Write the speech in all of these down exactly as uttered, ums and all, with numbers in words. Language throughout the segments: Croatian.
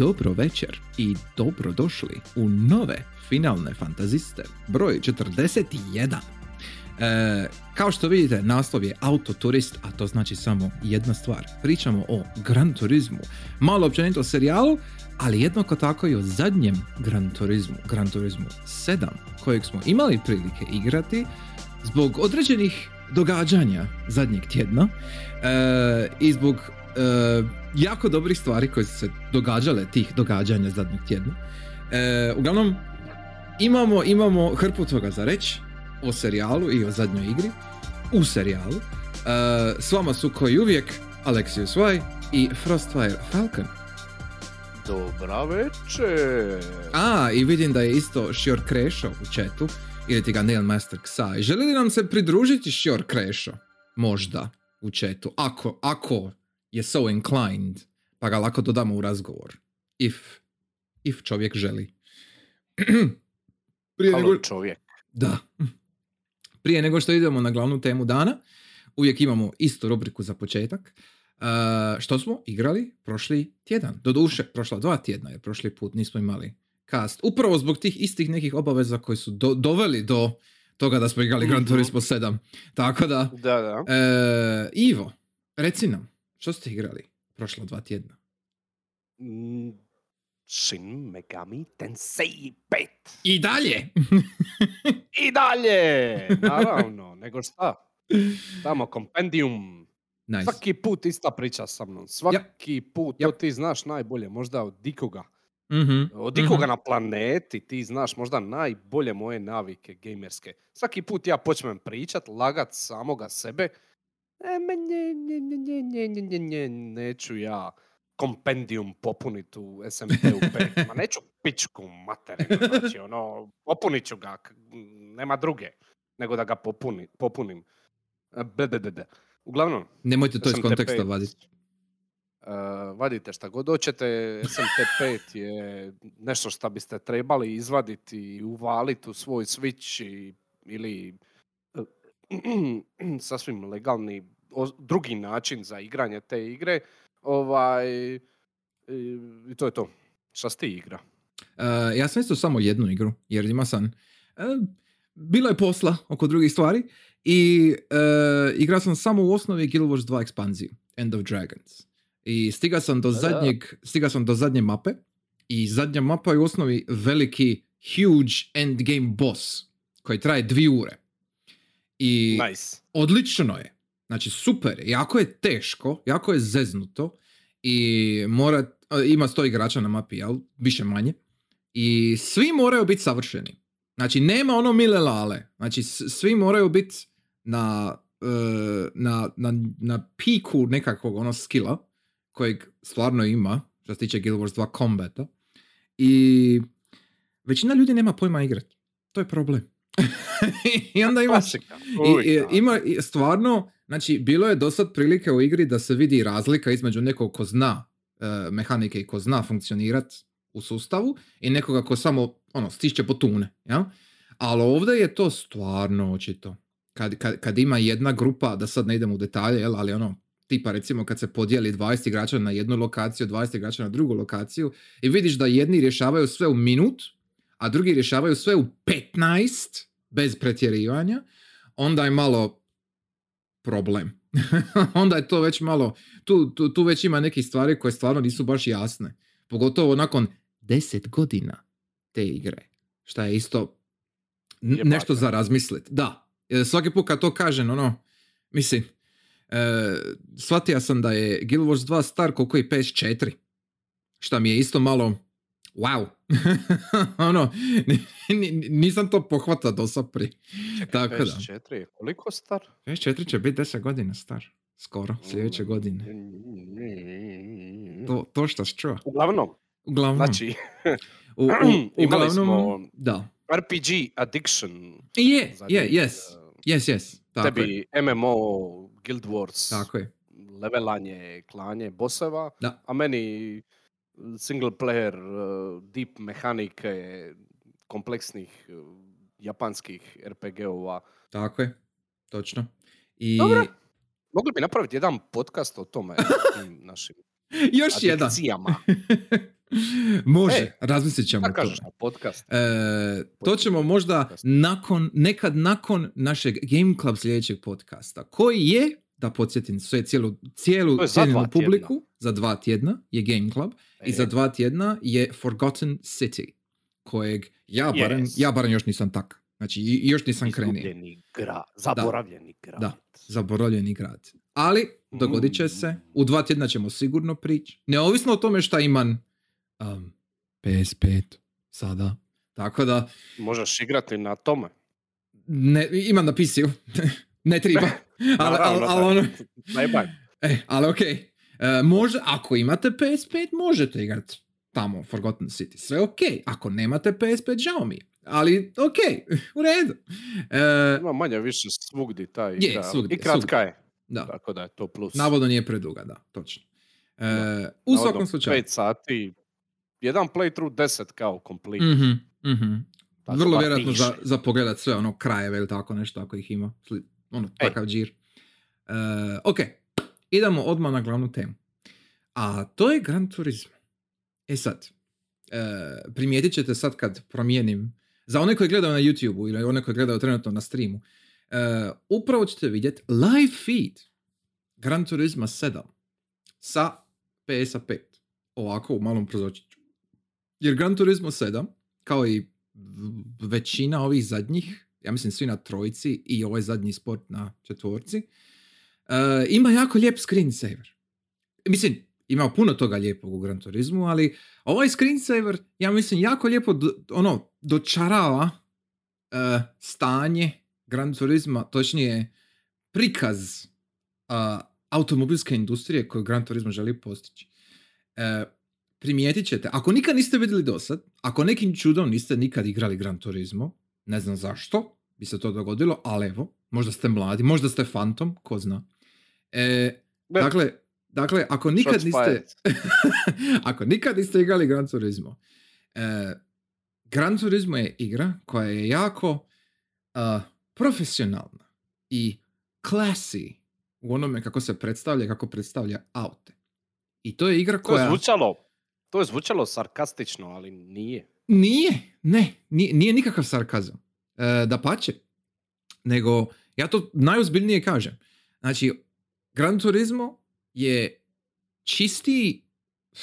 Dobro večer i dobrodošli u nove finalne fantaziste, broj četrdeset jedan. E, kao što vidite, naslov je Autoturist, a to znači samo jedna stvar. Pričamo o Gran Turismu, malo općenito serijalu, ali jednako tako i o zadnjem Gran Turismu, Gran Turismu sedam, kojeg smo imali prilike igrati zbog određenih događanja zadnjeg tjedna e, i zbog e, jako dobrih stvari koje su se događale tih događanja zadnjeg tjedna. E, uglavnom, imamo, imamo hrpu toga za reći o serijalu i o zadnjoj igri u serijalu. E, s vama su koji uvijek Alexius Vaj i Frostfire Falcon. Dobra večer! A, i vidim da je isto Šior Krešo u chatu, ili ti ga Nailmaster Ksai. Želi li nam se pridružiti Šior Krešo? Možda u chatu. Ako, ako je so inclined, pa ga lako dodamo u razgovor. If, if čovjek želi. Prije Halo nego... čovjek. Da. Prije nego što idemo na glavnu temu dana, uvijek imamo istu rubriku za početak. Uh, što smo igrali prošli tjedan. Doduše, prošla dva tjedna, jer prošli put nismo imali cast. Upravo zbog tih istih nekih obaveza koji su do, doveli do toga da smo igrali Gran Turismo sedam. Tako da, da, da. Uh, Ivo, reci nam, što ste igrali prošla dva tjedna? Mm, Shin Megami Tensei pet. I dalje! I dalje! Naravno, nego šta? Tamo, kompendium. Nice. Svaki put ista priča sa mnom. Svaki yep. put, to yep. ti znaš najbolje, možda od ikoga. Mm-hmm. Od ikoga mm-hmm. na planeti ti znaš možda najbolje moje navike gamerske. Svaki put ja počnem pričat, lagat samoga sebe. E, nje, nje, nje, nje, nje, nje, nje, neću ja kompendijum popuniti u S M P-u pet. Ma neću pičku materinu, znači ono, popunit ću ga, nema druge, nego da ga popuni, popunim. Bddd. Uglavnom... Nemojte to S M T iz konteksta vaditi. Uh, vadite šta god hoćete, S M T pet je nešto što biste trebali izvaditi i uvaliti u svoj Switch i, ili uh, sasvim legalni o, drugi način za igranje te igre. Ovaj, i, i to je to. Šta ste igra? Uh, ja sam isto samo jednu igru, jer ima sam... Uh, bilo je posla oko drugih stvari. I uh, igrao sam samo u osnovi Guild Wars dva ekspanziju, End of Dragons. I stigao sam do zadnjeg, stigao sam do zadnje mape i zadnja mapa je u osnovi veliki, huge endgame boss koji traje dvije ure. I nice. Odlično je. Znači super, jako je teško, jako je zeznuto i mora, ima sto igrača na mapi, jel? Više manje. I svi moraju biti savršeni. Znači nema ono mile lale. Znači svi moraju biti na, na, na, na piku nekakvog ono skilla kojeg stvarno ima što se tiče Guild Wars dva kombata i većina ljudi nema pojma igrati. To je problem. I onda ima, i, i, ima stvarno, znači bilo je dosad prilike u igri da se vidi razlika između nekog ko zna uh, mehanike i ko zna funkcionirati u sustavu i nekoga ko samo ono, stišće po tune, ja? Ali ovdje je to stvarno očito. Kad, kad, kad ima jedna grupa, da sad ne idem u detalje, jel, ali ono, tipa recimo kad se podijeli dvadeset igrača na jednu lokaciju, dvadeset igrača na drugu lokaciju i vidiš da jedni rješavaju sve u minut, a drugi rješavaju sve u petnaest, bez pretjerivanja, onda je malo problem. Onda je to već malo, tu, tu, tu već ima nekih stvari koje stvarno nisu baš jasne. Pogotovo nakon deset godina te igre, šta je isto n- nešto za razmislit. Da, svaki put kad to kažem, ono, mislim, e, shvatio sam da je Guild Wars dva star koliko i P S četiri, šta mi je isto malo, wow, ono, n- n- nisam to pohvatao do sad prije. Čekaj, P S četiri je koliko star? P S četiri će biti deset godina star, skoro, sljedeće godine. To, to što se čuva. Uglavnom. Uglavnom. Znači, u, u, imali smo da. R P G addiction. Je, yeah, je, yeah, yes, yes, yes. Tako tebi je. M M O, Guild Wars, tako je. Levelanje, klanje bosseva, da. A meni single player, deep mehanike, kompleksnih japanskih R P G-ova. Tako je, točno. I... Dobro, mogli bi napraviti jedan podcast o tome, našim... Još jedan. Može, e, razmislit ćemo to. Kažeš na podcast. E, to ćemo možda nakon, nekad nakon našeg Game Club sljedećeg podcasta, koji je, da podsjetim sve cijelu, cijelu publiku, tjedna. Za dva tjedna je Game Club e, i za dva tjedna je Forgotten City, kojeg ja barem, yes. ja barem još nisam tak. Znači, još nisam krenio. Izgubljeni grad, zaboravljeni da, grad. Da, zaboravljeni grad. Ali, dogodit će mm. se, u dva tjedna ćemo sigurno prići, neovisno o tome šta imam um, P S pet sada. Tako da... Možeš igrati na tome? Ne, imam na P C-u. Ne treba. Ali, ali, ali, ono... Bye bye. E, ali okej. Okay. Uh, može, ako imate P S pet, možete igrati tamo, Forgotten City. Sve okej. Okay. Ako nemate P S pet, žao mi je. Ali, okej, okay, u redu. Uh, Ima manje više svugdje ta igra. Je, svugdje, I kratka je. Da. Tako da je to plus. Navodno nije preduga, da, točno. Uh, da. U svakom slučaju. pet sati, jedan playthrough, deset kao complete. Mm-hmm, mm-hmm. Vrlo vjerojatno za, za pogledat sve ono krajeve ili tako nešto ako ih ima. Ono, takav džir. Uh, ok, idemo odmah na glavnu temu. A to je Gran Turismo. E sad, uh, primijetit ćete sad kad promijenim, za one koji gledaju na YouTube-u ili one koji gledaju trenutno na streamu, uh, upravo ćete vidjeti live feed Gran Turismo sedam sa P S pet. Ovako, u malom prozorčiću. Jer Gran Turismo sedam, kao i većina ovih zadnjih, ja mislim svi na trojci i ovaj zadnji sport na četvorci, uh, ima jako lijep screensaver. Mislim, ima puno toga lijepog u Gran Turismu, ali ovaj screensaver, ja mislim, jako lijepo do, ono, dočarava uh, stanje Gran Turisma, točnije prikaz uh, automobilske industrije koju Gran Turismo želi postići. Uh, primijetit ćete, ako nikad niste vidjeli dosad, ako nekim čudom niste nikad igrali Gran Turismo, ne znam zašto bi se to dogodilo, ali evo, možda ste mladi, možda ste fantom, ko zna. E, dakle, dakle, ako nikad niste ako nikad niste igrali Gran Turismo, e, Gran Turismo je igra koja je jako uh, profesionalna i classy u onome kako se predstavlja, kako predstavlja aute. I to je igra koja... To je zvučalo, to je zvučalo sarkastično, ali nije. Nije, ne, nije, nije nikakav sarkazam. E, dapače, nego ja to najozbiljnije kažem. Znači, Gran Turismo je čisti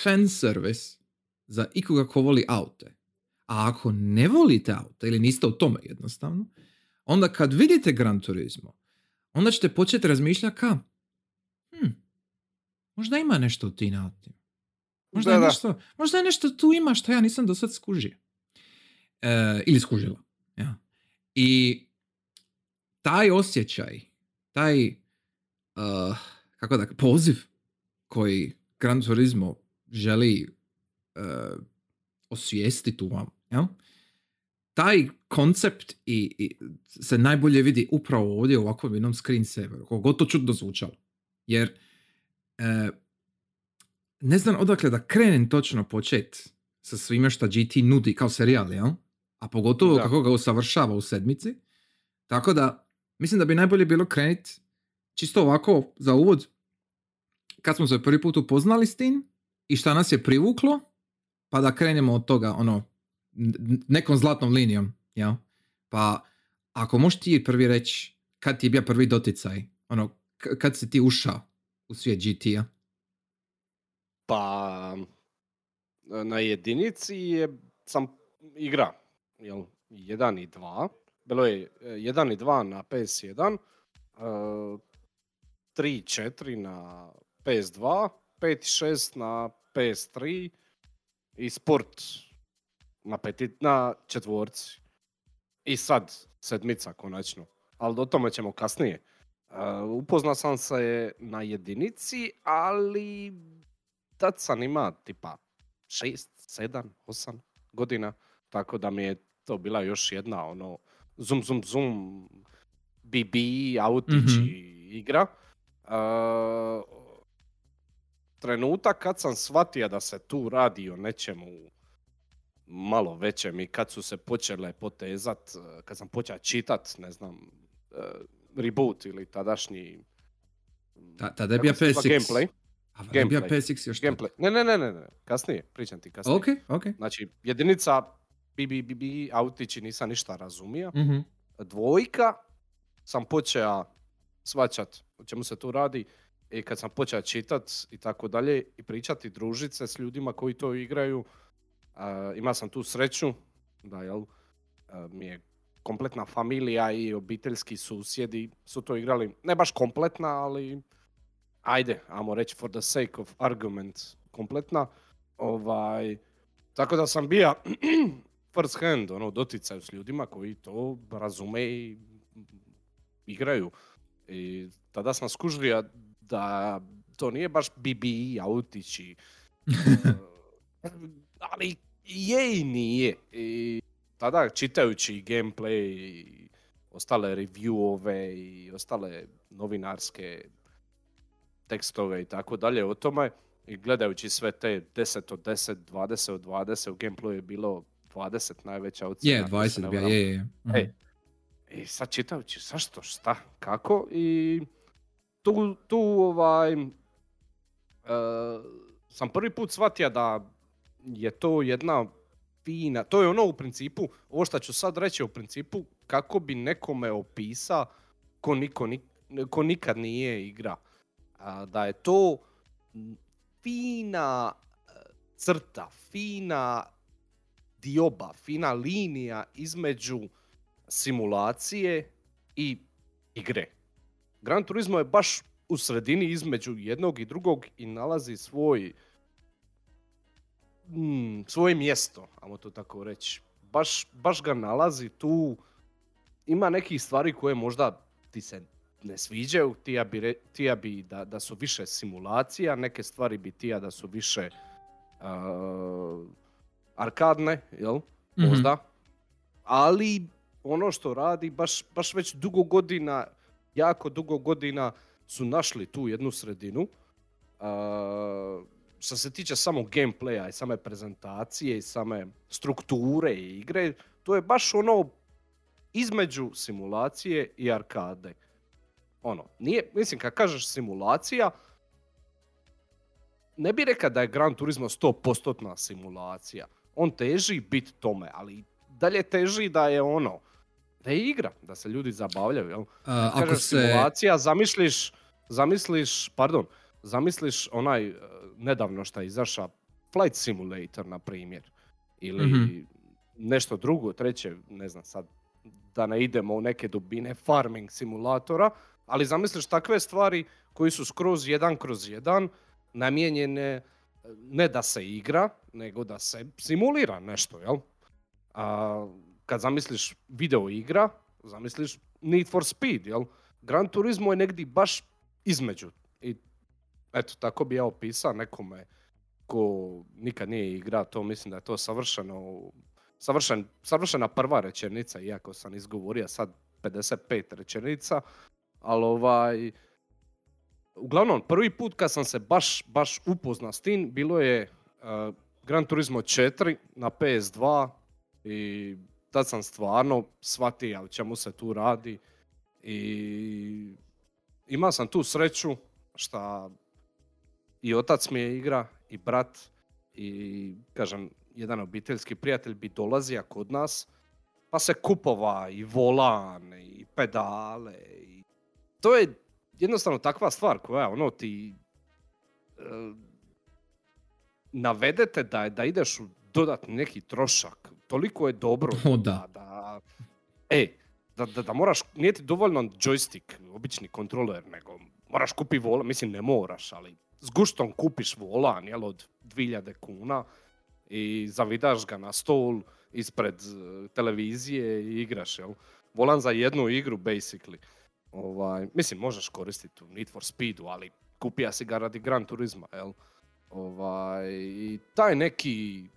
fan service za ikoga ko voli aute. A ako ne volite aute ili niste u tome jednostavno, onda kad vidite Gran Turismo, onda ćete početi razmišljati ka hm, možda ima nešto u tim autima. Možda, da, je nešto, možda je nešto tu ima što ja nisam do sad skužio. E, ili skužila. Ja. I taj osjećaj, taj uh, kako da, poziv koji Gran Turismo želi uh, osvijestiti u vam, ja? Taj koncept i, i se najbolje vidi upravo ovdje u ovakvom jednom screensaveru, koliko to čudno zvučalo. Jer uh, ne znam odakle da krenem točno počet sa svime što G T nudi kao serijal, jel? A pogotovo da. Kako ga usavršava u sedmici. Tako da, mislim da bi najbolje bilo krenuti čisto ovako za uvod. Kad smo se prvi put upoznali s tim i šta nas je privuklo, pa da krenemo od toga, ono, nekom zlatnom linijom, jel? Pa, ako možeš ti prvi reći kad ti je bio prvi doticaj, ono, k- kad si ti ušao u svijet G T-a? Pa, na jedinici je, sam igra, jel, jedan i dva, bilo je jedan i dva na P S jedan, uh, tri i četiri na P S dva, pet i šest na P S tri i sport na, petit, na četvorci. I sad sedmica konačno, ali o tome ćemo kasnije. Uh, upoznao sam se na jedinici, ali... Tad sam imao tipa šest, sedam, osam godina, tako da mi je to bila još jedna ono zum zum zum B B autići mm-hmm. igra. E, trenutak kad sam shvatio da se tu radi o nečemu malo većem i kad su se počele potezat, kad sam počeo čitat, ne znam, e, reboot ili tadašnji... Tada je bio P S šest. Gameplay. pe es iks još gameplay. Ne, ne, ne, ne, kasnije, pričam ti kasnije. Okay, okay. Znači, jedinica, bi bi bi bi, autići nisam ništa razumija. Mm-hmm. Dvojka, sam počeo svačat o čemu se tu radi. I kad sam počeo čitat i tako dalje i pričati, družit se s ljudima koji to igraju, uh, imao sam tu sreću da jel, uh, mi je kompletna familija i obiteljski susjedi su to igrali, ne baš kompletna, ali ajde, ajmo reći for the sake of argument, kompletna. Ovaj, tako da sam bio first hand, ono, doticaju s ljudima koji to razume i igraju. I tada sam skužio da to nije baš bi bi i autići, ali je i nije. I tada čitajući gameplay i ostale reviewove i ostale novinarske tekstove i tako dalje o tome, i gledajući sve te deset od deset, dvadeset od dvadeset, u gameplayu je bilo dvadeset najveća ocjena. dvadeset je, je, je. Ej, i sad čitajući zašto, šta, kako i... Tu, tu ovaj, uh, sam prvi put shvatio da je to jedna fina, to je ono u principu, ovo što ću sad reći u principu kako bi nekome opisa ko, niko, nik, ko nikad nije igra. Uh, da je to fina crta, fina dioba, fina linija između simulacije i igre. Gran Turismo je baš u sredini između jednog i drugog i nalazi svoj, mm, svoje mjesto, ajmo to tako reći. Baš, baš ga nalazi tu, ima nekih stvari koje možda ti se ne sviđaju, tija bi, re, tija bi da, da su više simulacija, neke stvari bi tija da su više uh, arkadne, jel? Mm-hmm. Možda. Ali ono što radi baš, baš već dugo godina, jako dugo godina su našli tu jednu sredinu. Uh, što se tiče samo gameplaya i same prezentacije i same strukture i igre, to je baš ono između simulacije i arkade. Ono, nije, mislim, kad kažeš simulacija, ne bi rekao da je Gran Turismo sto posto simulacija. On teži bit tome, ali dalje teži da je ono, da je igra, da se ljudi zabavljaju, jel? A, ako kažeš se... simulacija, zamisliš, zamisliš, pardon, zamisliš onaj nedavno što je izašao Flight Simulator, na primjer, ili mm-hmm. nešto drugo, treće, ne znam sad, da ne idemo u neke dubine farming simulatora, ali zamisliš takve stvari koji su skroz jedan kroz jedan namijenjene ne da se igra, nego da se simulira nešto, jel? A, kad zamisliš video igra, zamisliš Need for Speed, jel? Gran Turismo je negdje baš između. I eto, tako bi ja opisao nekome ko nikad nije igra, to mislim da je to savršeno, savršen, savršena prva rečenica, iako sam izgovorio sad pedeset pet rečenica, ali ovaj... Uglavnom, prvi put kad sam se baš, baš upoznao s tim, bilo je uh, Gran Turismo četiri na pe es dva i... Tad sam stvarno shvatio o čemu se tu radi i imao sam tu sreću šta i otac mi je igra i brat i kažem jedan obiteljski prijatelj bi dolazio kod nas pa se kupova i volan i pedale i to je jednostavno takva stvar koja ono ti e, navedete da, da ideš u dodatni neki trošak. Toliko je dobro o, da. Da, e, da, da, da moraš, nije ti dovoljno joystick, obični kontroler, nego moraš kupi volan, mislim ne moraš, ali s guštom kupiš volan, jel, od dvije hiljade kuna i zavidaš ga na stol ispred televizije i igraš, jel. Volan za jednu igru, basically. Ovaj, mislim, možeš koristiti u Need for Speedu, ali kupija si ga radi Gran Turisma, jel. Ovaj, i taj neki...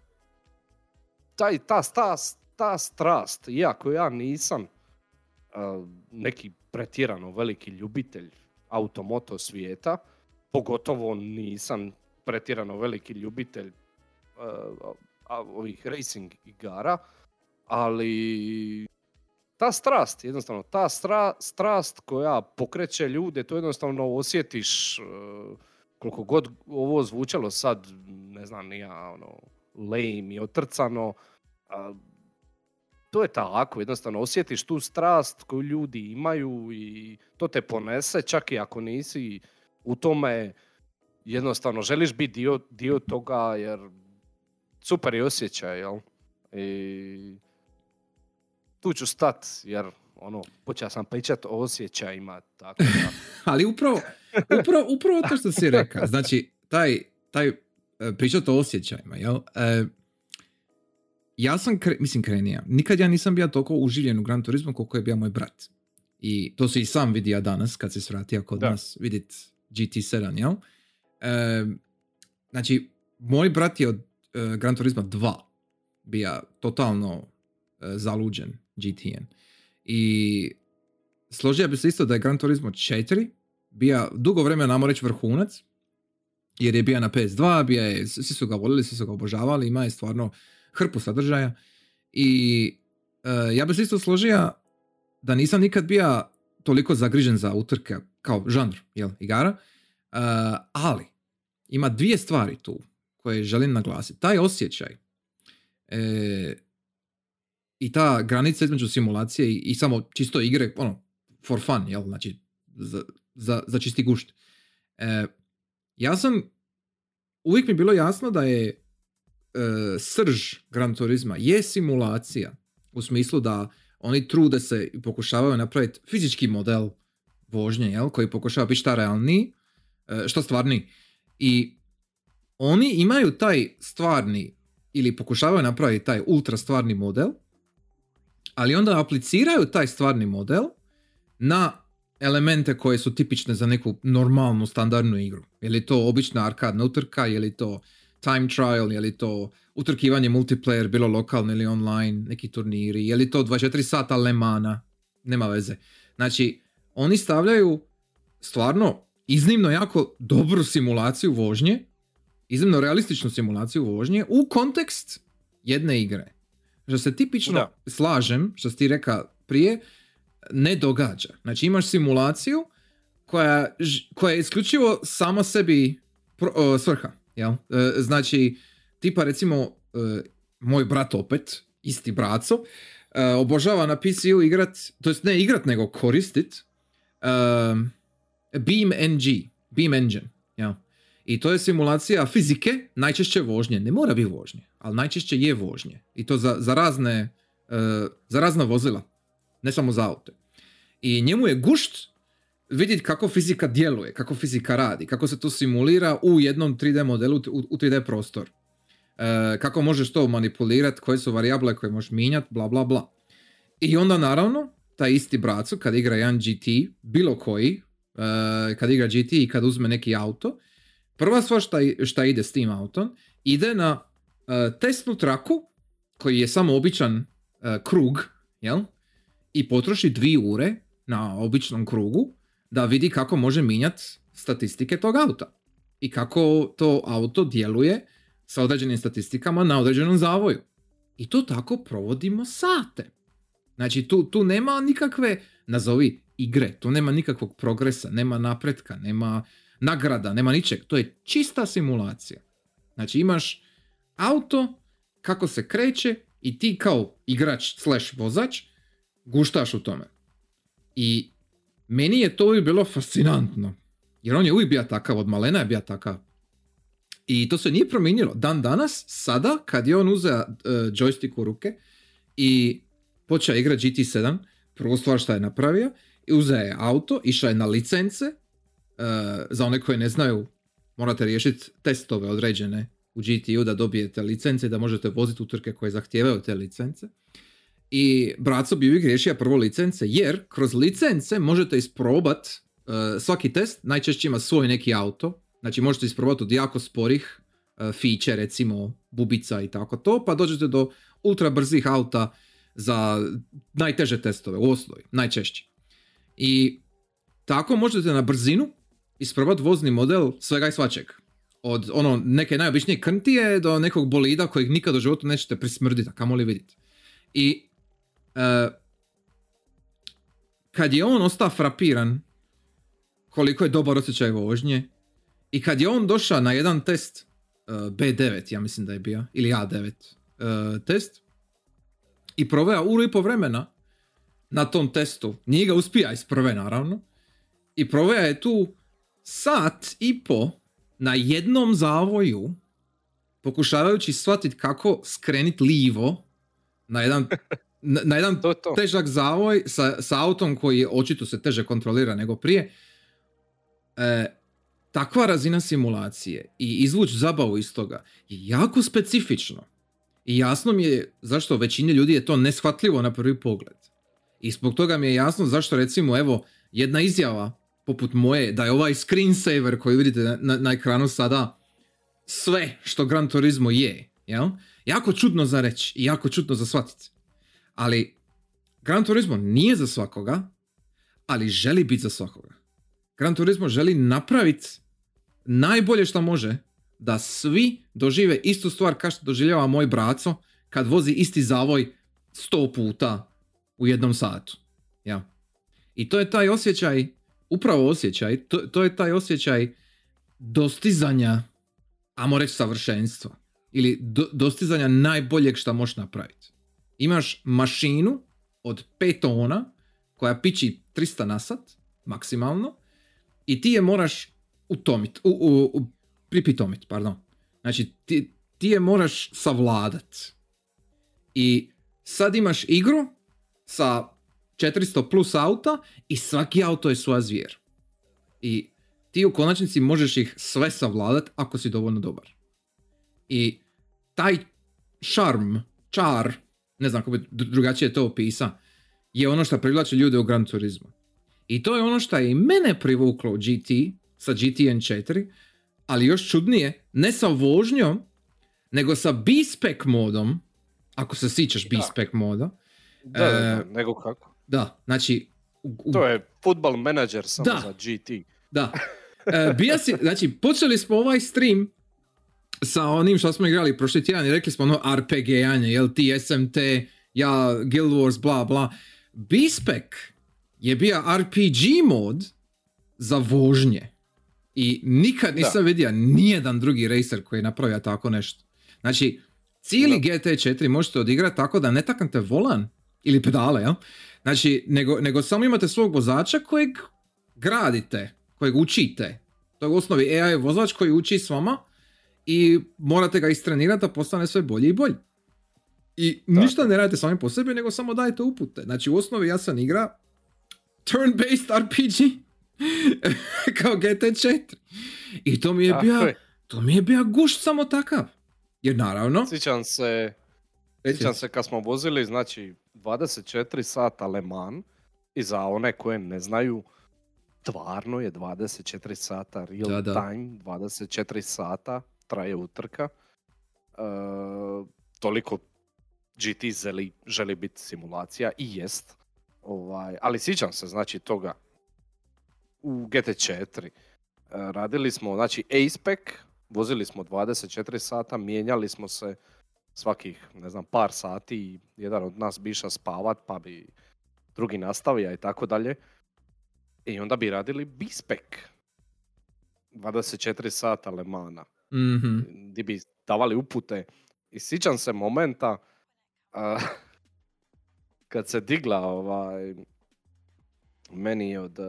Ta, ta, ta, ta strast, iako ja nisam uh, neki pretjerano veliki ljubitelj automoto svijeta, pogotovo nisam pretjerano veliki ljubitelj uh, ovih racing igara, ali ta strast, jednostavno, ta stra, strast koja pokreće ljude, to jednostavno osjetiš uh, koliko god ovo zvučalo sad, ne znam, nije ono, lame i otrcano, a, to je tako, jednostavno osjetiš tu strast koju ljudi imaju i to te ponese, čak i ako nisi u tome, jednostavno želiš biti dio, dio toga jer super je osjećaj, jel? I tu ću stat, jer ono, počeo sam pričati o osjećajima. Tako da. Ali upravo, upravo, upravo to što si rekao. Znači, taj, taj pričati o osjećajima, jel? E, ja sam, kre, mislim, krenija. Nikad ja nisam bio toliko uživljen u Gran Turismu koliko je bio moj brat. I to se i sam vidio danas, kad se svratio kod da. nas vidjeti G T sedam, jel? E, znači, moj brat je od e, Gran Turisma dva bio totalno e, zaluđen G T N. I složio bi se isto da je Gran Turismo četiri bio dugo vremena, namo reći, vrhunac, jer je bio na P S dva, bio je, svi su ga volili, svi su ga obožavali, ima je stvarno hrpu sadržaja. I e, ja bi se isto složio da nisam nikad bio toliko zagrižen za utrke kao žanr, jel, igara. Uh, ali, ima dvije stvari tu koje želim naglasiti. Taj osjećaj e, i ta granica između simulacije i, i samo čisto igre, ono, for fun, jel? Znači, za, za, za čisti gušt. E, ja sam, uvijek mi bilo jasno da je e, srž Gran Turisma je simulacija, u smislu da oni trude se i pokušavaju napraviti fizički model vožnje, jel? Koji pokušava biti šta realniji, što stvarni. I oni imaju taj stvarni, ili pokušavaju napraviti taj ultra stvarni model, ali onda apliciraju taj stvarni model na elemente koje su tipične za neku normalnu, standardnu igru. Je li to obična arkadna utrka, je li to time trial, je li to utrkivanje multiplayer, bilo lokalno ili online, neki turniri, je li to dvadeset četiri sata Le Mana, nema veze. Znači, oni stavljaju stvarno iznimno jako dobru simulaciju vožnje, iznimno realističnu simulaciju vožnje u kontekst jedne igre. Što se tipično da. slažem, što si ti rekao prije, ne događa. Znači, imaš simulaciju koja, koja je isključivo sama sebi pro, svrha. Jel? Znači, tipa recimo, moj brat opet, isti braco, obožava na P C-u igrat, to jest ne igrat, nego koristit, BeamNG, Beam Engine, ja. I to je simulacija fizike, najčešće vožnje, ne mora biti vožnje, ali najčešće je vožnje. I to za, za razne, uh, za razna vozila, ne samo za aute. I njemu je gušt vidjeti kako fizika djeluje, kako fizika radi, kako se to simulira u jednom tri D modelu, u, u tri D prostor. Uh, kako možeš to manipulirati, koje su varijable koje možeš mijenjati, bla bla bla. I onda naravno, taj isti bracu, kad igra jedan G T, bilo koji, Uh, kad igra G T i kad uzme neki auto, prva stvar šta, šta ide s tim autom, ide na uh, testnu traku, koji je samo običan uh, krug, jel? I potroši dvije ure na običnom krugu da vidi kako može mijenjati statistike tog auta i kako to auto djeluje sa određenim statistikama na određenom zavoju. I to tako provodimo sate. Znači, tu, tu nema nikakve, nazovi, igre. Tu nema nikakvog progresa, nema napretka, nema nagrada, nema ničeg. To je čista simulacija. Znači, imaš auto, kako se kreće i ti kao igrač slash vozač guštaš u tome. I meni je to uvijek bilo fascinantno. Jer on je uvijek bio takav, od malena je bio takav. I to se nije promijenilo. Dan danas, sada, kad je on uzeo uh, joystick u ruke i počeo igrati G T sedam, prvo stvar što je napravio, uzeo je auto, išao je na licence, uh, za one koji ne znaju, morate riješiti testove određene u G T U da dobijete licence, da možete voziti utrke koje zahtijevaju te licence. I braco bi uvijek riješio prvo licence, jer kroz licence možete isprobati uh, svaki test, najčešće ima svoj neki auto, znači možete isprobati od jako sporih uh, feature, recimo bubica i tako to, pa dođete do ultra brzih auta za najteže testove u osnovi, najčešće. I tako možete na brzinu isprobati vozni model svega i svačeg. Od ono neke najobičnije krntije do nekog bolida kojeg nikad u životu nećete prismrditi, a kamoli vidjeti. I uh, kad je on ostao frapiran koliko je dobar osjećaj vožnje I kad je on došao na jedan test, uh, B devet ja mislim da je bio, ili A devet uh, test, i proveo uru i po vremena na tom testu, nije ga uspija iz prve naravno, i proveo je tu sat i po na jednom zavoju, pokušavajući shvatiti kako skreniti livo na jedan, na, na jedan to, to. težak zavoj sa, sa autom koji je očito se teže kontrolira nego prije. E, takva razina simulacije i izvući zabavu iz toga je jako specifično. I jasno mi je zašto većini ljudi je to neshvatljivo na prvi pogled. I zbog toga mi je jasno zašto, recimo, evo, jedna izjava poput moje, da je ovaj screensaver koji vidite na, na, na ekranu sada sve što Gran Turismo je, jel? Jako čudno za reći i jako čudno za shvatiti. Ali Gran Turismo nije za svakoga, ali želi biti za svakoga. Gran Turismo želi napraviti najbolje što može da svi dožive istu stvar kao što doživljava moj braco kad vozi isti zavoj sto puta u jednom satu. Ja. I to je taj osjećaj, upravo osjećaj, to, to je taj osjećaj dostizanja, ajmo reći, savršenstva. Ili do, dostizanja najboljeg što možeš napraviti. Imaš mašinu od pet tona koja piči tristo na sat maksimalno i ti je moraš utomit, u, u, u, pripitomit, pardon. Znači, ti, ti je moraš savladat. I sad imaš igru sa četiristo plus auta i svaki auto je svoja zvijer. I ti u konačnici možeš ih sve savladat ako si dovoljno dobar. I taj šarm, čar, ne znam kako bi drugačije to opisa, je ono što privlači ljude u Gran Turismo. I to je ono što je i mene privuklo G T, sa G T N četiri, ali još čudnije, ne sa vožnjom, nego sa B-spec modom, ako se sjećaš B-spec moda. Da, da, da, da, nego kako. Da, znači... U... To je Football Manager samo da, za G T. Da. E, bija si, znači, počeli smo ovaj stream sa onim što smo igrali prošli tjedan i rekli smo ono R P G-anje, jel ti, S M T, ja, Guild Wars, bla, bla. B-spec je bio R P G mod za vožnje. I nikad nisam da. vidio nijedan drugi racer koji je napravio tako nešto. Znači, cijeli da. G T četiri možete odigrati tako da ne taknete volan ili pedale, jel? Znači, nego, nego samo imate svog vozača kojeg gradite, kojeg učite. To je u osnovi A I vozač koji uči s vama i morate ga istrenirati da postane sve bolji i bolji. I da. ništa ne radite sami po sebi, nego samo dajete upute. Znači, u osnovi ja sam igra turn-based R P G kao G T četiri. I to mi je bio, to mi je bio gušt samo takav. Jer naravno... Sjećam se, sjećam se kad smo vozili, znači, dvadeset četiri sata Le Mans, i za one koje ne znaju, tvarno je dvadeset četiri sata real da, da. time, dvadeset četiri sata traje utrka. E, toliko G T želi, želi biti simulacija i jest. Ovaj, ali sjećam se, znači, toga. U G T četiri radili smo, znači, A-spec, vozili smo dvadeset četiri sata, mijenjali smo se svakih, ne znam, par sati i jedan od nas biša spavat, pa bi drugi nastavio i tako dalje. I onda bi radili B-spec, dvadeset četiri sata Le Mana, mm-hmm. gdje bi davali upute. I sjećam se momenta uh, kad se digla ovaj, meni od... Uh,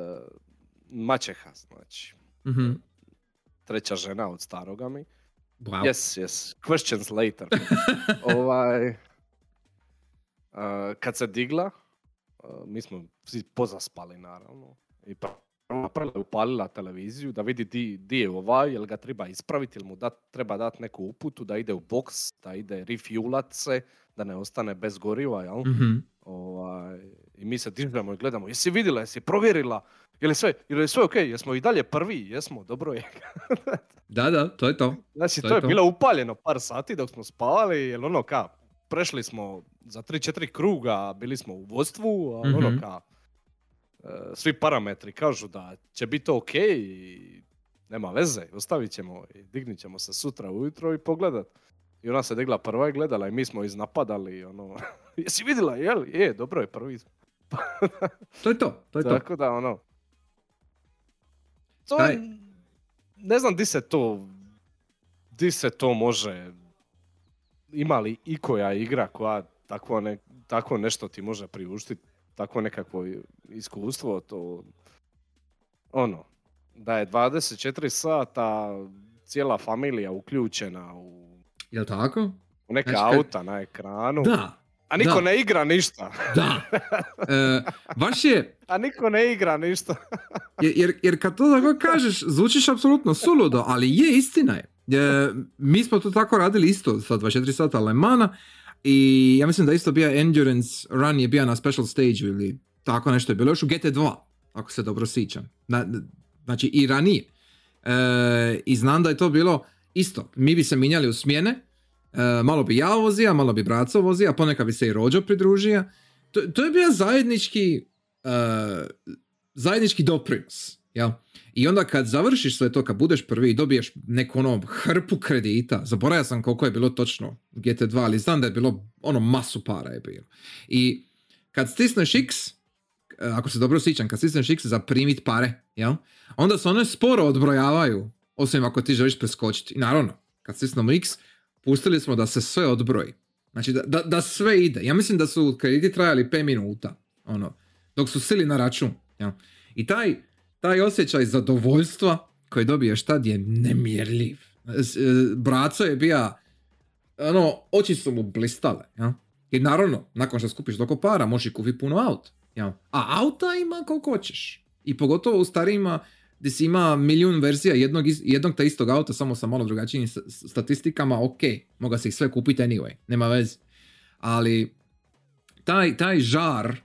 mačeha, znači. Mm-hmm. Treća žena od staroga mi. Wow. Yes, yes. Questions later. ovaj, uh, kad se digla, uh, mi smo svi pozaspali, naravno. I prvo upalila televiziju da vidi di, di je ovaj, jel ga treba ispraviti, jel mu dat, treba dati neku uputu da ide u boks, da ide refuelat se, da ne ostane bez goriva, jel? Mm-hmm. Ovaj, i mi se dižemo i gledamo, jesi vidjela, jesi provjerila, je li sve, je li sve okej, okay? Jesmo i dalje prvi, jesmo, dobro je. Da, da, to je to. Znači, to, to je, je to. Bilo upaljeno par sati dok smo spavali, jer ono ka, prešli smo za tri četiri kruga, bili smo u vodstvu, ali mm-hmm. ono ka, e, svi parametri kažu da će biti to okej, okay i nema veze, ostavit ćemo i dignit ćemo se sutra ujutro i pogledat. I ona se digla prva i gledala i mi smo iznapadali, ono, jesi vidjela, jel, je, dobro je, prvi smo. To je to, to je to. Tako da, ono, to je ne znam di se to, di se to može, ima li ikoja igra koja tako, ne, tako nešto ti može priuštiti, tako nekakvo iskustvo, to ono, da je dvadeset četiri sata cijela familija uključena u, jel tako? U neka znači, auta kad... na ekranu. Da. A niko da. ne igra ništa. Da. E, baš je... A niko ne igra ništa. jer, jer kad to tako kažeš, zvučiš apsolutno suludo, ali je, istina je. E, mi smo to tako radili isto sa dvadeset četiri sata Le Mana i ja mislim da isto bio Endurance Run je bio na Special Stage ili tako nešto je bilo još u G T dva, ako se dobro sjećam. Na, znači i ranije. E, I znam da je to bilo isto. Mi bi se minjali u smjene. Uh, malo bi ja vozio, malo bi braco vozio, a ponekad bi se i Rođo pridružio. To, to je bio zajednički uh, zajednički doprinos. Ja? I onda kad završiš sve to, kad budeš prvi i dobiješ neku ono hrpu kredita, zaboravio sam koliko je bilo točno G T dva, ali znam da je bilo ono masu para je bilo. I kad stisneš X, uh, ako se dobro sjećam, kad stisneš X za primit pare, ja? Onda se one sporo odbrojavaju, osim ako ti želiš preskočiti. I naravno, kad stisnemo X, pustili smo da se sve odbroji. Znači, da, da, da sve ide. Ja mislim da su krediti trajali pet minuta. Ono, dok su sili na račun. Ja. I taj, taj osjećaj zadovoljstva koji dobiješ tad je nemjerljiv. Braco je bio... Ono, oči su mu blistale. Ja. I naravno, nakon što skupiš toliko para, možeš i kupiti puno auta. Ja. A auta ima koliko hoćeš. I pogotovo u starijima... gdje si ima milijun verzija jednog, jednog ta istog auta, samo sa malo drugačijim statistikama, ok, moga se ih sve kupiti anyway, nema veze. Ali taj, taj žar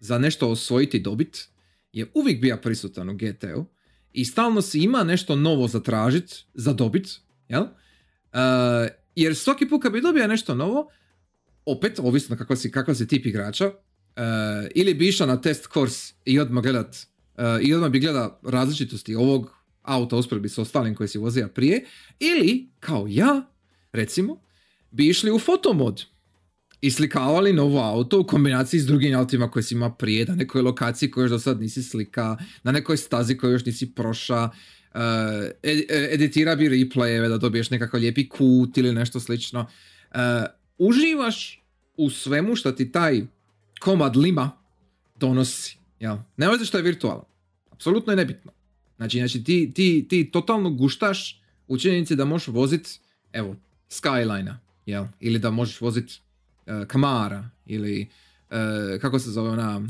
za nešto osvojiti dobit je uvijek bio prisutan u G T A-u i stalno si ima nešto novo zatražiti, za dobit, jel? Uh, jer svaki put kad bi dobio nešto novo, opet, ovisno kakva si, kakva si tip igrača, uh, ili bi išao na test course i odmah gledat Uh, i odmah bi gleda različitosti ovog auta usporedbi s ostalim koji si vozio prije, ili, kao ja, recimo, bi išli u fotomod i slikavali novo auto u kombinaciji s drugim autima koje si ima prije, na nekoj lokaciji koju još do sad nisi slika, na nekoj stazi koju još nisi proša, uh, ed- editira bi replayeve da dobiješ nekakav lijepi kut ili nešto slično. Uh, uživaš u svemu što ti taj komad lima donosi. Ja. Ne veze što je virtualno. Apsolutno je nebitno. Znači, znači ti, ti, ti totalno guštaš u činjenici da možeš voziti, evo, Skyline-a, jel? Ili da možeš voziti uh, Camara, ili, uh, kako se zove ona,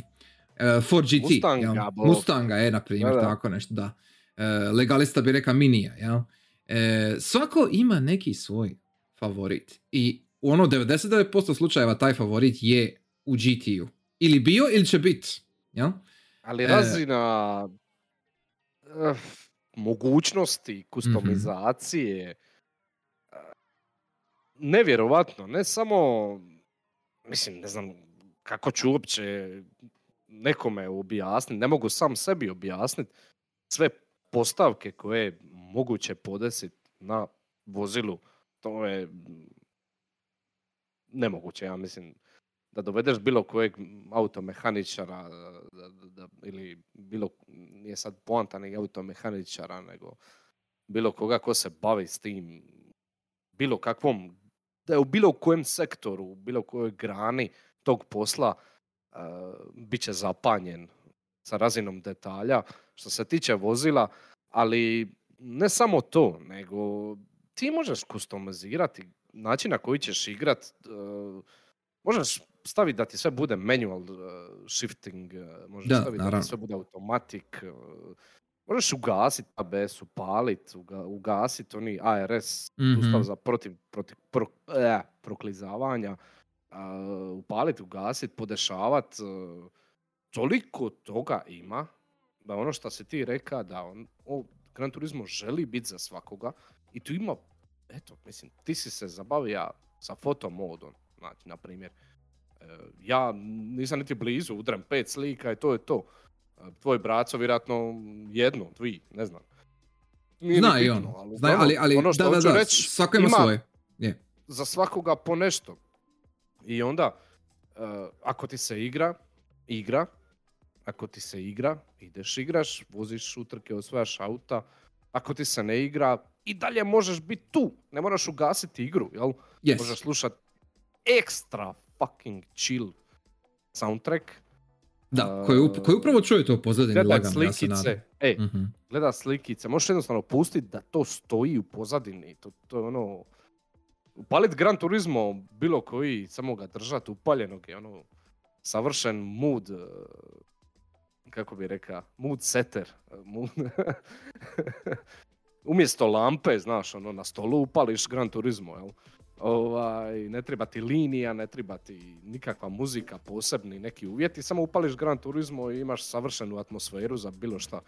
uh, Ford G T, Mustanga, Mustanga je, na primjer, tako nešto, da. Uh, legalista bi reka Minija, jel? Uh, svako ima neki svoj favorit. I u ono devedeset devet posto slučajeva taj favorit je u G T U. Ili bio, ili će biti. Ja? Ali razina e... uh, mogućnosti, kustomizacije, mm-hmm. nevjerovatno, ne samo, mislim, ne znam kako ću uopće nekome objasniti, ne mogu sam sebi objasniti sve postavke koje je moguće podesiti na vozilu, to je nemoguće, ja mislim. Da dovedeš bilo kojeg automehaničara da, da, da, ili bilo, nije sad poanta nego automehaničara, nego bilo koga ko se bavi s tim, bilo kakvom, da je u bilo kojem sektoru, u bilo kojoj grani tog posla uh, bit će zapanjen sa razinom detalja što se tiče vozila, ali ne samo to, nego ti možeš kustomizirati način na koji ćeš igrat, uh, možeš staviti da ti sve bude manual uh, shifting, uh, možeš da, staviti naravno. Da ti sve bude automatik, uh, možeš ugasiti A B S, upaliti, uga, ugasiti oni A R S, mm-hmm. sustav za protiv, protiv pro, eh, proklizavanja, uh, upaliti, ugasiti, podešavati. Uh, toliko toga ima da ono što si ti reka da on, o, Gran Turismo želi biti za svakoga i tu ima, eto, mislim, ti si se zabavio sa fotomodom, znači, na primjer. Ja nisam niti blizu, udrem pet slika i to je to. Tvoj braco vjerojatno jedno, dvi, ne znam. Nije zna i ono, ali, zna, ali, ali ono što da, hoću da, da, reći, svako ima svoje. Yeah. Za svakoga po nešto. I onda, uh, ako ti se igra, igra. Ako ti se igra, ideš igraš, voziš utrke, osvajaš auta. ako ti se ne igra, i dalje možeš biti tu. Ne moraš ugasiti igru, jel? Yes. Možeš slušati ekstra fucking chill soundtrack. Da, koji uh, upravo čuje to pozadini, lagam, slikice, ja se ej, uh-huh. gleda slikice, možeš jednostavno pustiti da to stoji u pozadini. To, to je ono... Upalit Gran Turismo, bilo koji, samo ga držati upaljenog je ono... Savršen mood... Kako bi rekao, mood setter. Mood... Umjesto lampe, znaš, ono, na stolu upališ Gran Turismo, jel? Ovaj, ne treba ti linija, ne treba ti nikakva muzika, posebni neki uvjeti, samo upališ Gran Turismo i imaš savršenu atmosferu za bilo šta.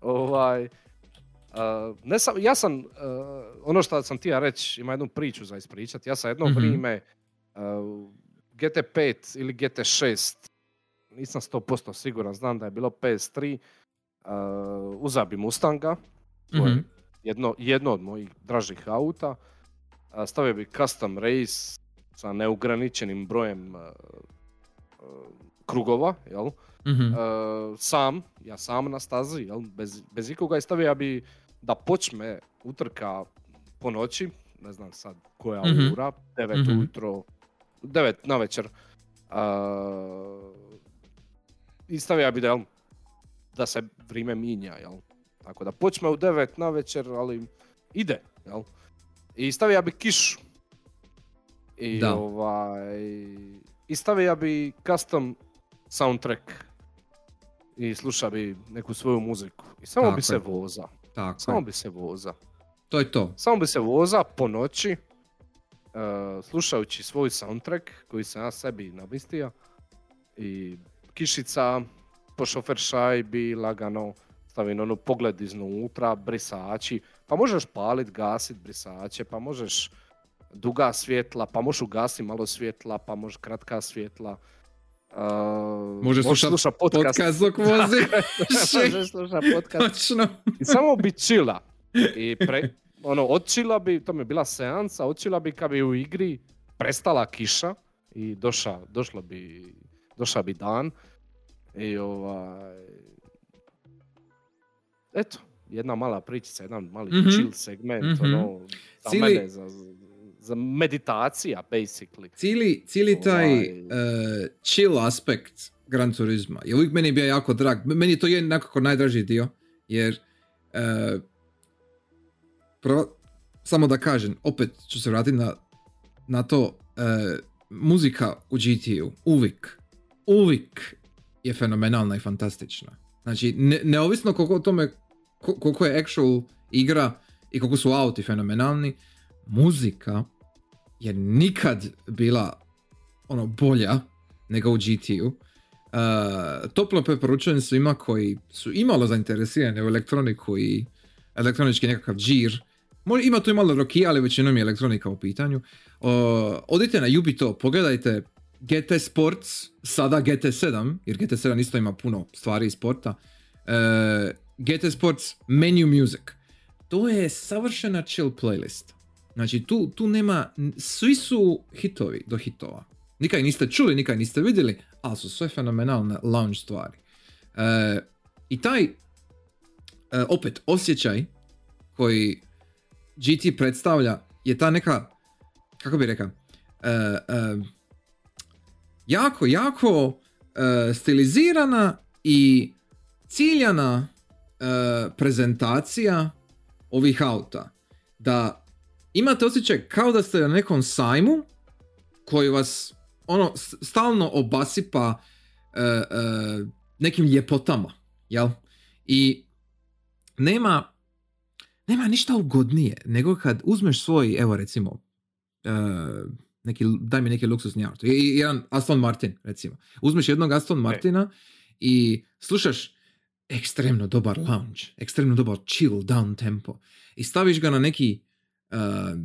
Ovaj, uh, ne sam, ja sam, uh, ono što sam ti ja reći, ima jednu priču za ispričati, ja sam jedno mm-hmm. vrijeme uh, G T pet ili G T šest, nisam sto posto siguran, znam da je bilo P S tri, uh, uzabi Mustanga, mm-hmm. jedno, jedno od mojih dražih auta, stavio bi custom race sa neograničenim brojem uh, uh, krugova, jel? Mm-hmm. Uh, sam, ja sam na stazi, jel? Bez, bez ikoga, i stavio bi da počne utrka po noći, ne znam sad koja mm-hmm. ura, devet mm-hmm. ujutro, devet na večer. Uh, I stavio bi da, jel, da se vrijeme minja, jel? Tako da počne u devet na večer, ali ide, jel? I stavio bi kišu. I, ovaj, i stavio bi custom soundtrack. I slušao bi neku svoju muziku. I samo tako bi se voza. Tako samo je. bi se voza. To je to. Samo bi se voza po noći. Uh, slušajući svoj soundtrack koji sam ja sebi namistio. I kišica, po šofer šajbi, lagano. Stavim ono pogled iznutra, brisači. Pa možeš palit, gasit brisače, pa možeš duga svjetla, pa možeš ugasiti malo svjetla, pa možeš kratka svjetla. Uh, možeš slušati sluša podcast. podcast dok vozi. Možeš slušati podcast. I samo bi chilla. I pre, ono, odchila bi, to mi je bila seansa, odchila bi kad bi u igri prestala kiša i došao, došlo bi, došao bi dan. I ovaj... Eto. Jedna mala pričica, jedan mali mm-hmm. chill segment, mm-hmm. ono, za cili, mene, za, za meditacija, basically. Cili, cili taj uh, chill aspekt Gran Turisma je uvijek meni bio jako drag. Meni to je nekako najdraži dio, jer uh, prvo, samo da kažem, opet ću se vratiti na, na to, uh, muzika u G T A-u uvijek, uvijek je fenomenalna i fantastična. Znači, ne, neovisno koliko o tome koliko je actual igra i koliko su auti fenomenalni, muzika je nikad bila ono bolja nego u G T A-u. Uh, toplo preporučujem svima koji su imalo zainteresirani u elektroniku i elektronički nekakav džir. Može, ima tu i malo rockija, ali većinom je elektronika u pitanju. Uh, odite na Ubito, pogledajte G T Sports, sada G T sedam, jer G T sedam isto ima puno stvari iz sporta. Uh, G T Sports Menu Music. To je savršena chill playlist. Znači tu, tu nema, svi su hitovi do hitova. Nikad niste čuli, nikad niste vidjeli, ali su sve fenomenalne lounge stvari. E, I taj, e, opet, osjećaj koji G T predstavlja je ta neka, kako bi rekao, e, e, jako, jako e, stilizirana i ciljana Uh, prezentacija ovih auta. Da imate osjećaj kao da ste na nekom sajmu koji vas ono stalno obasipa uh, uh, nekim ljepotama, jel? I nema nema ništa ugodnije nego kad uzmeš svoj, evo recimo uh, neki, daj mi neki luksuzni auto, jedan Aston Martin recimo. Uzmeš jednog Aston Martina okay. i slušaš ekstremno dobar lounge, ekstremno dobar chill, down tempo. I staviš ga na neki uh,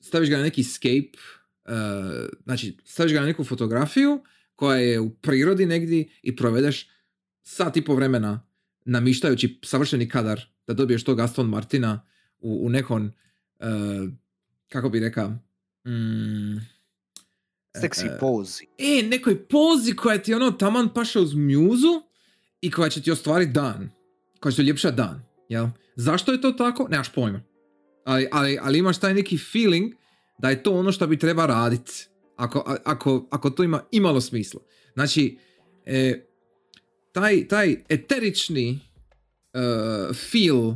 staviš ga na neki scape, uh, znači staviš ga na neku fotografiju koja je u prirodi negdje i provedeš sat i po vremena namištajući savršeni kadar da dobiješ tog Aston Martina u, u nekom uh, kako bi rekao mm, sexy pozi. E, nekoj pozi koja ti ono taman paša uz mjuzu i koja će ti ostvariti dan, koja će ti ljepša dan, Jel? Zašto je to tako? Nemaš pojma. Ali, ali, ali imaš taj neki feeling da je to ono što bi treba raditi. Ako, ako, ako to ima imalo smisla. Znači, e, taj, taj eterični e, feel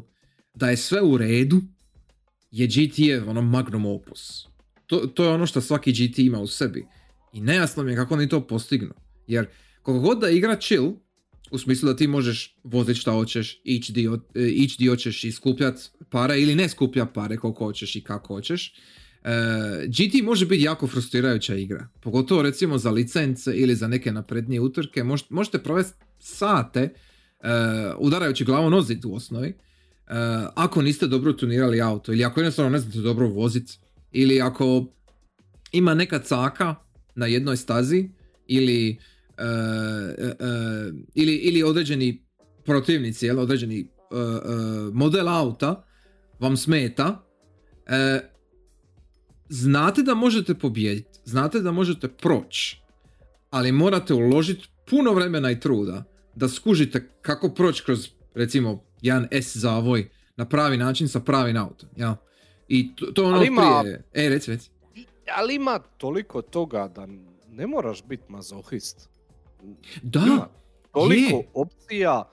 da je sve u redu je G T A, ono, magnum opus. To, to je ono što svaki G T A ima u sebi. I nejasno mi je kako oni to postignu. Jer koliko god da igra chill, u smislu da ti možeš voziti šta hoćeš, ići dio, ić dio ćeš i skupljati pare ili ne skuplja pare koliko hoćeš i kako hoćeš, e, G T A može biti jako frustrirajuća igra. Pogotovo recimo za licence ili za neke naprednije utrke. Mož, možete provesti sate e, udarajući glavom o zid u osnovi, e, ako niste dobro tunirali auto ili ako jednostavno ne znate dobro voziti ili ako ima neka caka na jednoj stazi ili Uh, uh, uh, ili, ili određeni protivnici, jel, određeni uh, uh, model auta vam smeta, uh, znate da možete pobijediti, znate da možete proći, ali morate uložiti puno vremena i truda da skužite kako proći kroz, recimo, jedan S zavoj na pravi način sa pravim autom, jel? I to, to ono ima, prije... E, reci, reci. Ali ima toliko toga da ne moraš biti mazohist. Da, ima toliko je opcija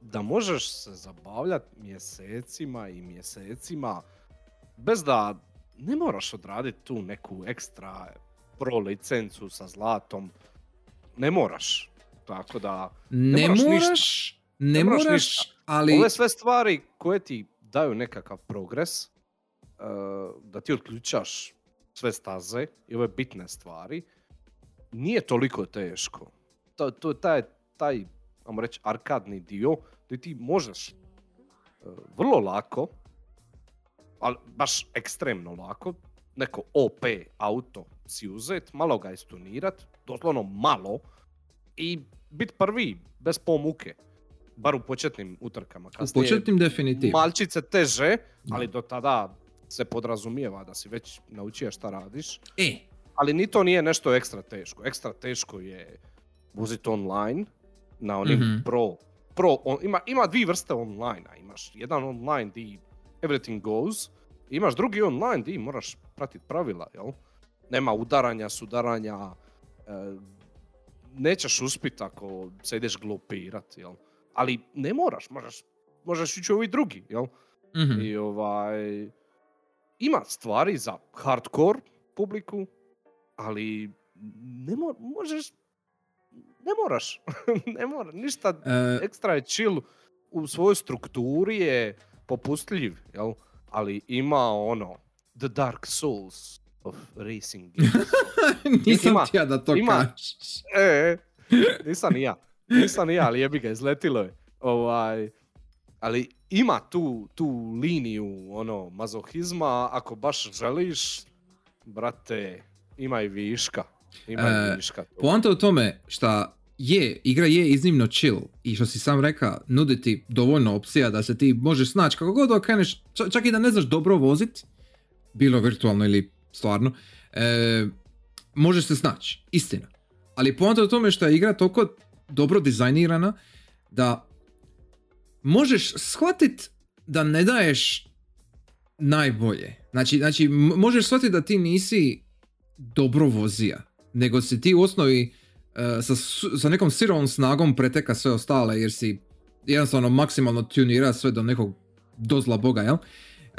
da možeš se zabavljati mjesecima i mjesecima bez da ne moraš odraditi tu neku ekstra pro licencu sa zlatom. Ne moraš. Tako da ne, ne moraš, moraš ništa. Ne, ne moraš, moraš ali... Ove sve stvari koje ti daju nekakav progres, uh, da ti otključaš sve staze i ove bitne stvari, nije toliko teško. To, to, taj, taj, ajmo reći, arkadni dio gdje ti možeš uh, vrlo lako, ali baš ekstremno lako, neko O P auto si uzet, malo ga istunirat, doslovno malo, i biti prvi bez pomuke. Bar u početnim utrkama. Kasnije, u početnim definitivno. Malčice teže, ali do tada se podrazumijeva da si već naučio šta radiš. E. Ali ni to nije nešto ekstra teško. Ekstra teško je voziti online na onim mm-hmm. pro. pro on, ima, ima dvije vrste online-a. Imaš jedan online di everything goes. Imaš drugi online di moraš pratiti pravila. Jel? Nema udaranja, sudaranja. E, nećeš uspjeti ako se ideš glopirati. Jel? Ali ne moraš. Možeš, možeš ići u ovi drugi. Jel? Mm-hmm. I ovaj... Ima stvari za hardcore publiku, ali ne mo- možeš, ne moraš, ne moraš, ništa uh, ekstra je chill, u svojoj strukturi je popustljiv, jel? Ali ima ono, The Dark Souls of Racing Games. Nisam ima, ti ja da to kažeš. E, nisam ni ja, nisam ni ja, ali jebi ga, izletilo je. Ovaj, ali ima tu, tu liniju ono mazohizma, ako baš želiš, brate, ima i viška. Ima e, i viška. Poanta u tome šta je, igra je iznimno chill i što si sam reka, nudi ti dovoljno opcija da se ti možeš snaći kako god okreneš, čak i da ne znaš dobro vozit, bilo virtualno ili stvarno, e, možeš se snaći, istina. Ali poanta u tome šta je igra toliko dobro dizajnirana da možeš shvatit da ne daješ najbolje. Znači, znači možeš shvatit da ti nisi dobro vozija, nego si ti u osnovi uh, sa, sa nekom sirovom snagom preteka sve ostale, jer si jednostavno maksimalno tunira sve do nekog dozla boga, jel? Uh,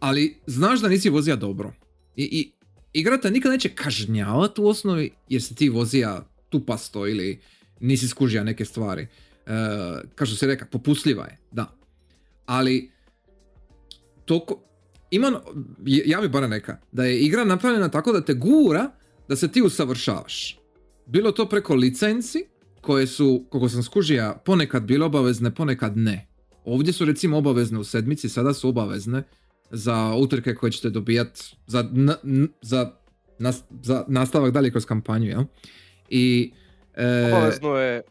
ali znaš da nisi vozija dobro. I, i igra te nikad neće kažnjavati u osnovi, jer si ti vozija tupasto ili nisi skužija neke stvari. Uh, kao što se reka, popustljiva je, da. Ali toliko, ima, ja bi barem neka, da je igra napravljena tako da te gura da se ti usavršavaš. Bilo to preko licenci, koje su, kako sam skužija, ponekad bile obavezne, ponekad ne. Ovdje su recimo obavezne u sedmici, sada su obavezne za utrke koje ćete dobijati za, na, za, nas, za nastavak dalje kroz kampanju, jel? I, e, obavezno je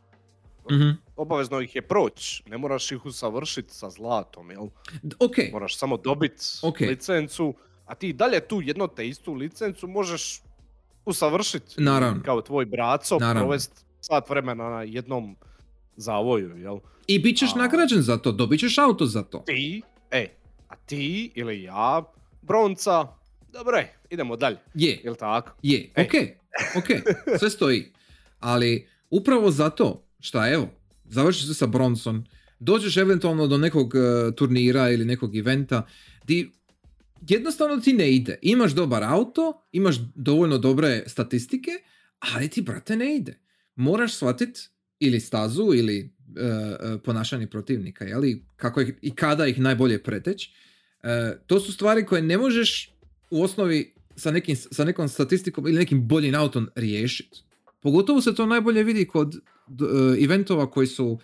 mm-hmm. Obavezno ih je proći, ne moraš ih usavršiti sa zlatom, jel? Okay. Moraš samo dobiti okay. licencu, a ti dalje tu jedno te istu licencu možeš usavršiti. Naravno. Kao tvoj braco, provesti sat vremena na jednom zavoju, jel? I bit ćeš a... nagrađen za to, dobit ćeš auto za to. Ti, e, a ti ili ja, bronca, dobro je, idemo dalje. Je, jel tako? Je, e. okej, okay. okay. Sve stoji. Ali upravo zato, šta evo, završiš se sa broncom, dođeš eventualno do nekog uh, turnira ili nekog eventa, di jednostavno ti ne ide. Imaš dobar auto, imaš dovoljno dobre statistike, ali ti, brate, ne ide. Moraš shvatiti ili stazu ili uh, ponašanje protivnika, jeli? Kako ih, i kada ih najbolje preteći. Uh, to su stvari koje ne možeš u osnovi sa, nekim, sa nekom statistikom ili nekim boljim autom riješiti. Pogotovo se to najbolje vidi kod uh, eventova koji su uh,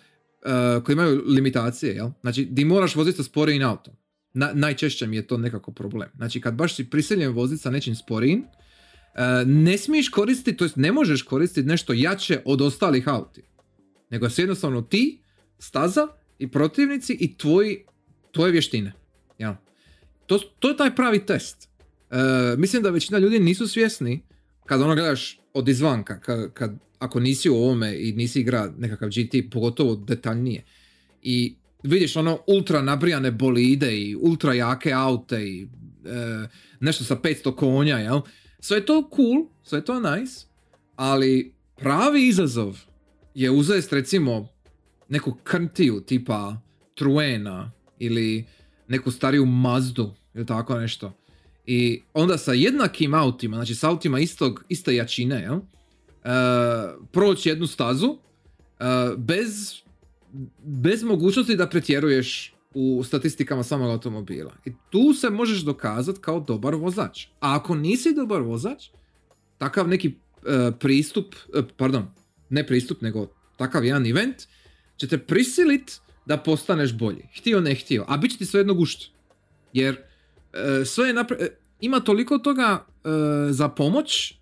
koji imaju limitacije, jel? Znači, di moraš voziti sa sporijim autom. Na, najčešće mi je to nekako problem. Znači, kad baš si prisiljen voziti sa nečim sporijim, uh, ne smiješ koristiti, to jest ne možeš koristiti nešto jače od ostalih auti. Nego se jednostavno ti, staza i protivnici i tvoji, tvoje vještine. Jel? To, to je taj pravi test. Uh, mislim da većina ljudi nisu svjesni kad ono gledaš od izvanka, kad, kad, ako nisi u ovome i nisi igra nekakav G T, pogotovo detaljnije, i vidiš ono ultra nabrijane bolide i ultra jake aute i e, nešto sa petsto konja, jel? Sve je to cool, sve je to nice, ali pravi izazov je uzest recimo neku krntiju tipa Truena ili neku stariju Mazdu ili tako nešto. I onda sa jednakim autima, znači sa autima istog, iste jačine, jel? E, proći jednu stazu e, bez, bez mogućnosti da pretjeruješ u statistikama samog automobila. I tu se možeš dokazati kao dobar vozač. A ako nisi dobar vozač, takav neki e, pristup, e, pardon, ne pristup, nego takav jedan event, će te prisilit da postaneš bolji. Htio, ne htio. A bit će ti svejedno gušt. Jer sve je napre... ima toliko toga e, za pomoć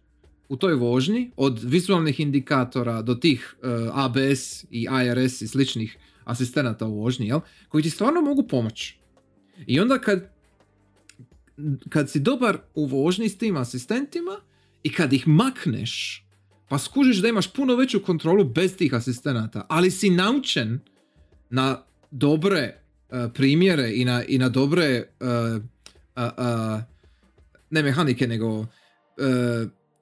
u toj vožnji, od vizualnih indikatora do tih e, A B S i I R S i sličnih asistenata u vožnji, jel? Koji ti stvarno mogu pomoći. I onda kad, kad si dobar u vožnji s tim asistentima i kad ih makneš, pa skužiš da imaš puno veću kontrolu bez tih asistenata, ali si naučen na dobre e, primjere i na, i na dobre e, A, a, ne mehanike, nego uh,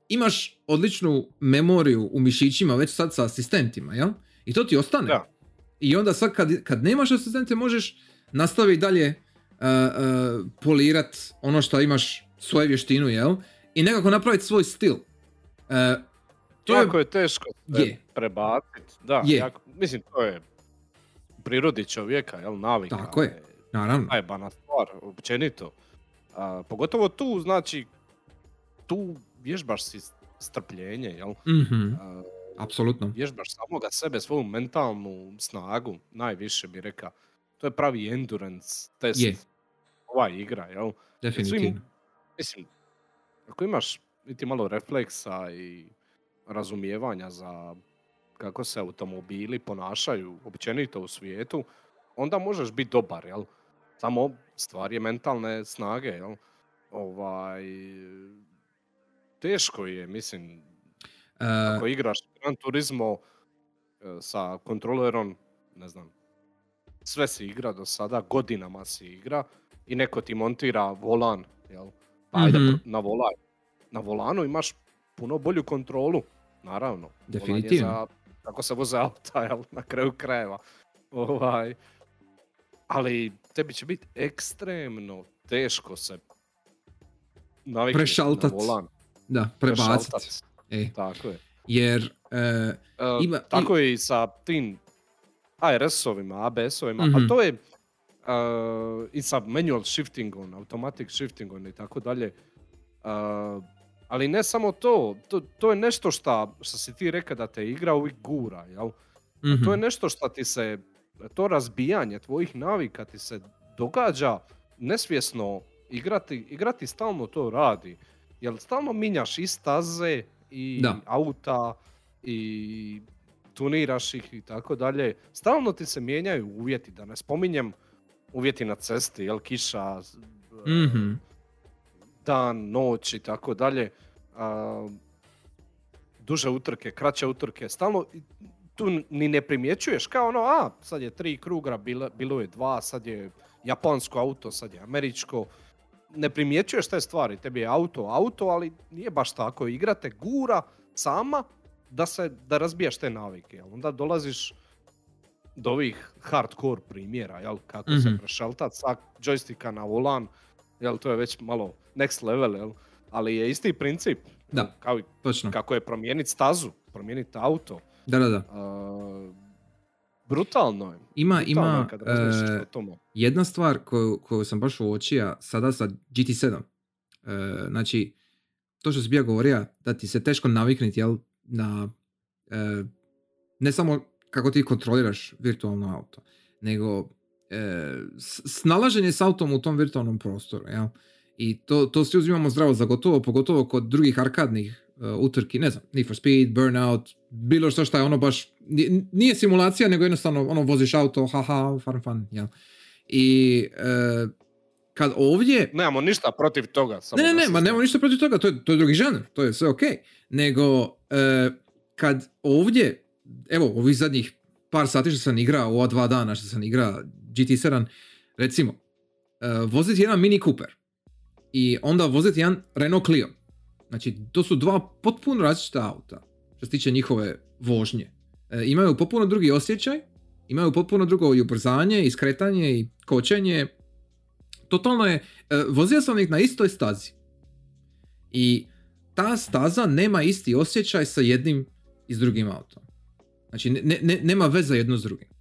imaš odličnu memoriju u mišićima već sad sa asistentima, jel? I to ti ostane. Da. I onda sad kad, kad nemaš asistente, možeš nastaviti dalje uh, uh, polirat ono što imaš, svoju vještinu, jel? I nekako napraviti svoj stil. Uh, to jako je, je teško je. prebaciti. Da, jako, mislim, to je prirodi čovjeka, jel? Navika. Tako je, naravno. Najbana stvar, općenito. A, pogotovo tu, znači, tu vježbaš si strpljenje, jel? Mm-hmm. A, apsolutno. Vježbaš samoga sebe, svoju mentalnu snagu, najviše bih rekao. To je pravi endurance test. Je. Ova igra, jel? Definitivno. Svim, mislim, ako imaš niti malo refleksa i razumijevanja za kako se automobili ponašaju općenito u svijetu, onda možeš biti dobar, jel? Samo stvar je mentalne snage, jel? Ovaj, teško je, mislim, uh, ako igraš Gran Turismo sa kontrolerom, ne znam, sve si igra do sada, godinama si igra i neko ti montira volan, jel? Pa ajde uh-huh. na volan. Na volanu imaš puno bolju kontrolu, naravno. Definitivno. Volan je za, kako se voze auta, jel? Na kraju krajeva. Ovaj... Ali tebi će biti ekstremno teško se naviknuti prešaltati na volan. Da, prebaciti. E. Tako je. Jer, e, ima, e, tako je i sa tim A R S-ovima, A B S-ovima, mm-hmm. a to je e, i sa manual shiftingom, automatic shiftingom i tako dalje. Ali ne samo to, to, to je nešto što si ti rekao da te igra uvijek gura, jel? Mm-hmm. To je nešto što ti se... To razbijanje tvojih navika ti se događa nesvjesno, igrati, igrati stalno to radi. Jer stalno minjaš i staze, i da. auta, i tuniraš ih i tako dalje. Stalno ti se mijenjaju uvjeti, da ne spominjem uvjeti na cesti, jel, kiša, mm-hmm. dan, noć i tako dalje. Duže utrke, kraće utrke, stalno... tu ni ne primjećuješ, kao ono, a, sad je tri kruga, bilo, bilo je dva, sad je japansko auto, sad je američko. Ne primjećuješ te stvari, tebi je auto, auto, ali nije baš tako. Igra te gura sama da, se, da razbijaš te navike, jel? Onda dolaziš do ovih hardcore primjera, jel? Kako mm-hmm. se prešeltati sa joysticka na volan, jel? To je već malo next level, jel? Ali je isti princip. Da, kao, točno. Kako je promijeniti stazu, promijeniti auto. Da, da, da. Uh, brutalno je. Ima, brutalno ima uh, jedna stvar koju, koju sam baš uočio sada sa G T sedam. Uh, znači, to što si bio govorio, da ti se teško naviknuti, jel, na, uh, ne samo kako ti kontroliraš virtualno auto, nego uh, snalaženje s autom u tom virtualnom prostoru, jel? I to, to svi uzimamo zdravo za gotovo, pogotovo kod drugih arkadnih uh, utrki, ne znam, Need for Speed, Burnout, bilo što što je ono baš, nije simulacija, nego jednostavno ono voziš auto, haha, fun fun, jel? I uh, kad ovdje... Nemamo ništa protiv toga. Samo ne, ne, ne, ma nemamo ništa protiv toga, to je, to je drugi žanr, to je sve okej. Okay. Nego, uh, kad ovdje, evo, ovih zadnjih par sati što sam igrao, ova dva dana što sam igrao G T sedam, recimo, uh, voziti jedan Mini Cooper, i onda voziti jedan Renault Clio. Znači, to su dva potpuno različita auta, što se tiče njihove vožnje. E, imaju potpuno drugi osjećaj, imaju potpuno drugo i ubrzanje, i skretanje, i kočenje. Totalno je... E, vozio sam ih na istoj stazi. I ta staza nema isti osjećaj sa jednim i s drugim autom. Znači, ne, ne, nema veze jedno s drugim.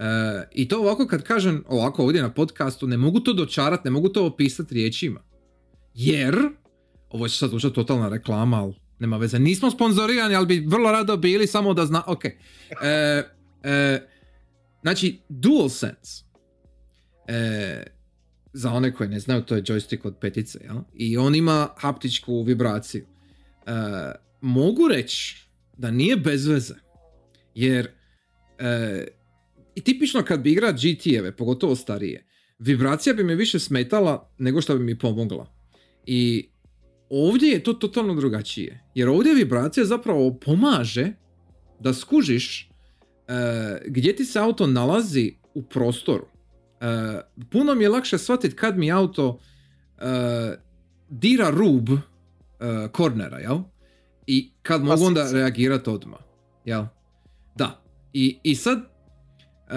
Uh, I to ovako kad kažem ovako ovdje na podcastu, ne mogu to dočarati, ne mogu to opisati riječima. Jer, ovo će sad ušla totalna reklama, ali nema veze. Nismo sponzorirani, ali bi vrlo rado bili, samo da zna... Ok. Uh, uh, znači, DualSense. Uh, za one koji ne znaju, to je joystick od petice, jel? I on ima haptičku vibraciju. Uh, mogu reći da nije bez veze. Jer... Uh, I tipično kad bi igrao G T-eve, pogotovo starije, vibracija bi mi više smetala nego što bi mi pomogla. I ovdje je to totalno drugačije. Jer ovdje vibracija zapravo pomaže da skužiš uh, gdje ti se auto nalazi u prostoru. Uh, puno mi je lakše shvatiti kad mi auto uh, dira rub uh, kornera, jel? I kad mogu onda reagirati odmah, jel? Da. I, i sad Uh,